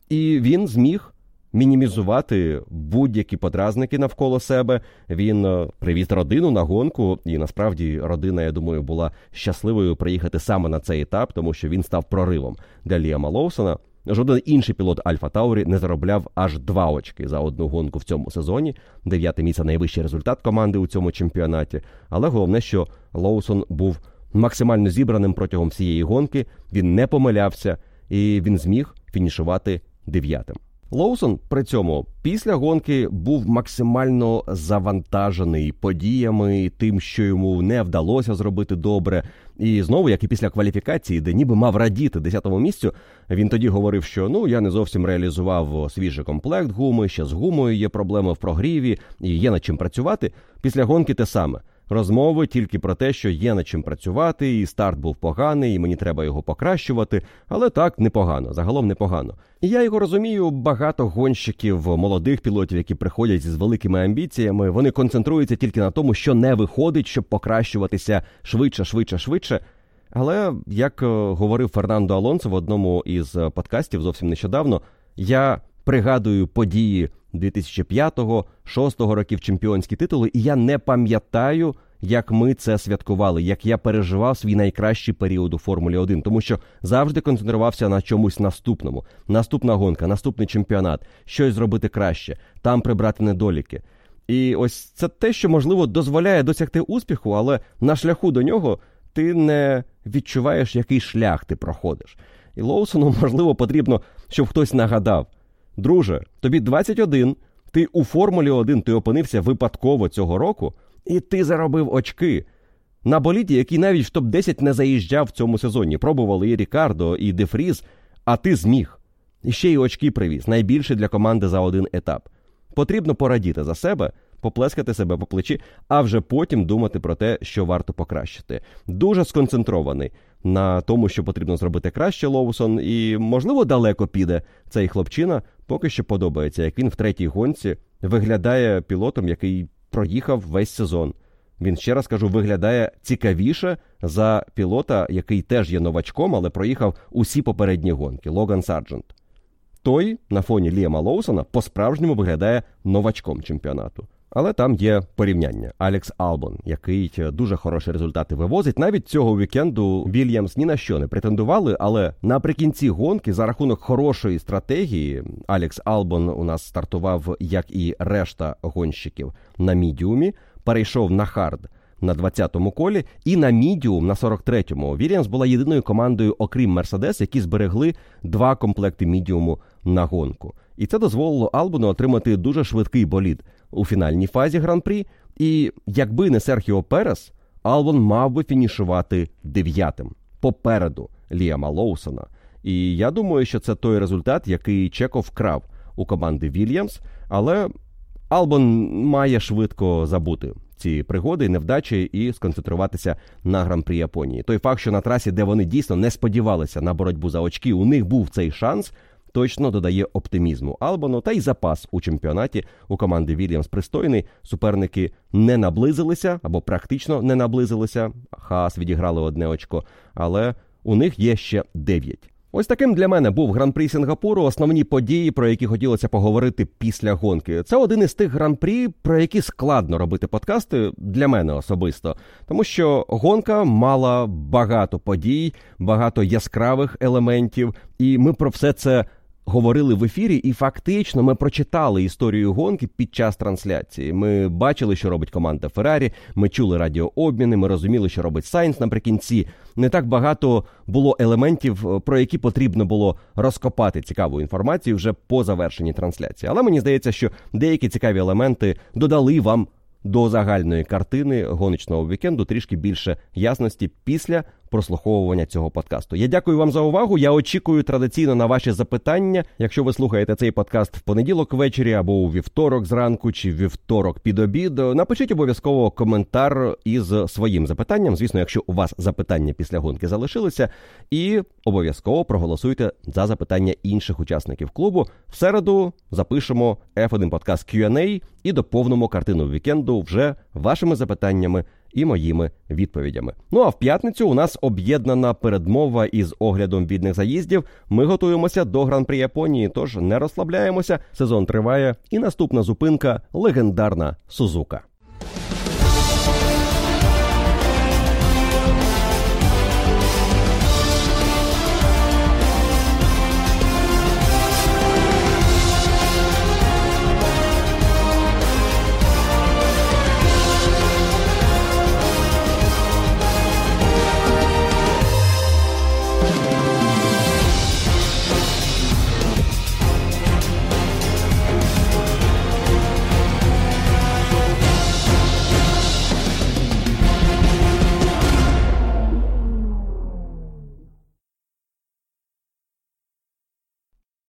і він зміг мінімізувати будь-які подразники навколо себе. Він привіз родину на гонку, і насправді родина, я думаю, була щасливою приїхати саме на цей етап, тому що він став проривом для Ліама Лоусона. Жоден інший пілот Альфа Таурі не заробляв аж 2 очки за одну гонку в цьому сезоні. 9-те місце – найвищий результат команди у цьому чемпіонаті. Але головне, що Лоусон був максимально зібраним протягом всієї гонки, він не помилявся, і він зміг фінішувати 9-тим. Лоусон при цьому після гонки був максимально завантажений подіями, тим, що йому не вдалося зробити добре. І знову, як і після кваліфікації, де ніби мав радіти 10-му місцю, він тоді говорив, що я не зовсім реалізував свіжий комплект гуми, ще з гумою є проблеми в прогріві і є над чим працювати. Після гонки те саме. Розмови тільки про те, що є над чим працювати, і старт був поганий, і мені треба його покращувати, але так, непогано, загалом непогано. І я його розумію, багато гонщиків, молодих пілотів, які приходять з великими амбіціями, вони концентруються тільки на тому, що не виходить, щоб покращуватися швидше. Але, як говорив Фернандо Алонсо в одному із подкастів зовсім нещодавно, я пригадую події 2005-2006 років, чемпіонські титули, і я не пам'ятаю, як ми це святкували, як я переживав свій найкращий період у Формулі-1, тому що завжди концентрувався на чомусь наступному. Наступна гонка, наступний чемпіонат, щось зробити краще, там прибрати недоліки. І ось це те, що, можливо, дозволяє досягти успіху, але на шляху до нього ти не відчуваєш, який шлях ти проходиш. І Лоусону, можливо, потрібно, щоб хтось нагадав, Друже, тобі 21, ти у Формулі-1, ти опинився випадково цього року, і ти заробив очки. На боліді, який навіть в топ-10 не заїжджав в цьому сезоні, пробували і Рікардо, і Де Фріс, а ти зміг. І ще й очки привіз, найбільше для команди за один етап. Потрібно порадіти за себе, поплескати себе по плечі, а вже потім думати про те, що варто покращити. Дуже сконцентрований на тому, що потрібно зробити краще Лоусон, і, можливо, далеко піде цей хлопчина, поки що подобається, як він в третій гонці виглядає пілотом, який проїхав весь сезон. Він, ще раз кажу, виглядає цікавіше за пілота, який теж є новачком, але проїхав усі попередні гонки, Логан Сарджент. Той, на фоні Ліама Лоусона, по-справжньому виглядає новачком чемпіонату. Але там є порівняння. Алекс Албон, який дуже хороші результати вивозить. Навіть цього вікенду Вільямс ні на що не претендували, але наприкінці гонки за рахунок хорошої стратегії Алекс Албон у нас стартував, як і решта гонщиків, на мідіумі, перейшов на хард на 20-му колі і на мідіум на 43-му. Вільямс була єдиною командою, окрім Мерседес, які зберегли два комплекти мідіуму на гонку. І це дозволило Албону отримати дуже швидкий болід у фінальній фазі Гран-прі. І якби не Серхіо Перес, Албон мав би фінішувати 9-м попереду Ліама Лоусона. І я думаю, що це той результат, який Чеко вкрав у команди Вільямс, але Албон має швидко забути ці пригоди і невдачі і сконцентруватися на Гран-прі Японії. Той факт, що на трасі, де вони дійсно не сподівалися на боротьбу за очки, у них був цей шанс, точно додає оптимізму Албону, та й запас у чемпіонаті у команди Вільямс пристойний. Суперники не наблизилися, або практично не наблизилися. ХААС відіграли одне очко, але у них є ще 9. Ось таким для мене був Гран-прі Сінгапуру, основні події, про які хотілося поговорити після гонки. Це один із тих Гран-прі, про які складно робити подкасти, для мене особисто. Тому що гонка мала багато подій, багато яскравих елементів, і ми про все це говорили в ефірі, і фактично ми прочитали історію гонки під час трансляції. Ми бачили, що робить команда Феррарі, ми чули радіообміни, ми розуміли, що робить Сайнс наприкінці. Не так багато було елементів, про які потрібно було розкопати цікаву інформацію вже по завершенні трансляції. Але мені здається, що деякі цікаві елементи додали вам до загальної картини гоночного вікенду трішки більше ясності після прослуховування цього подкасту. Я дякую вам за увагу, я очікую традиційно на ваші запитання. Якщо ви слухаєте цей подкаст в понеділок ввечері, або у вівторок зранку, чи вівторок під обід, напишіть обов'язково коментар із своїм запитанням, звісно, якщо у вас запитання після гонки залишилися, і обов'язково проголосуйте за запитання інших учасників клубу. В середу запишемо F1 подкаст Q&A і доповнимо картину вікенду вже вашими запитаннями і моїми відповідями. Ну а в п'ятницю у нас об'єднана передмова із оглядом бідних заїздів. Ми готуємося до Гран-прі Японії, тож не розслабляємося. Сезон триває і наступна зупинка – легендарна Сузука.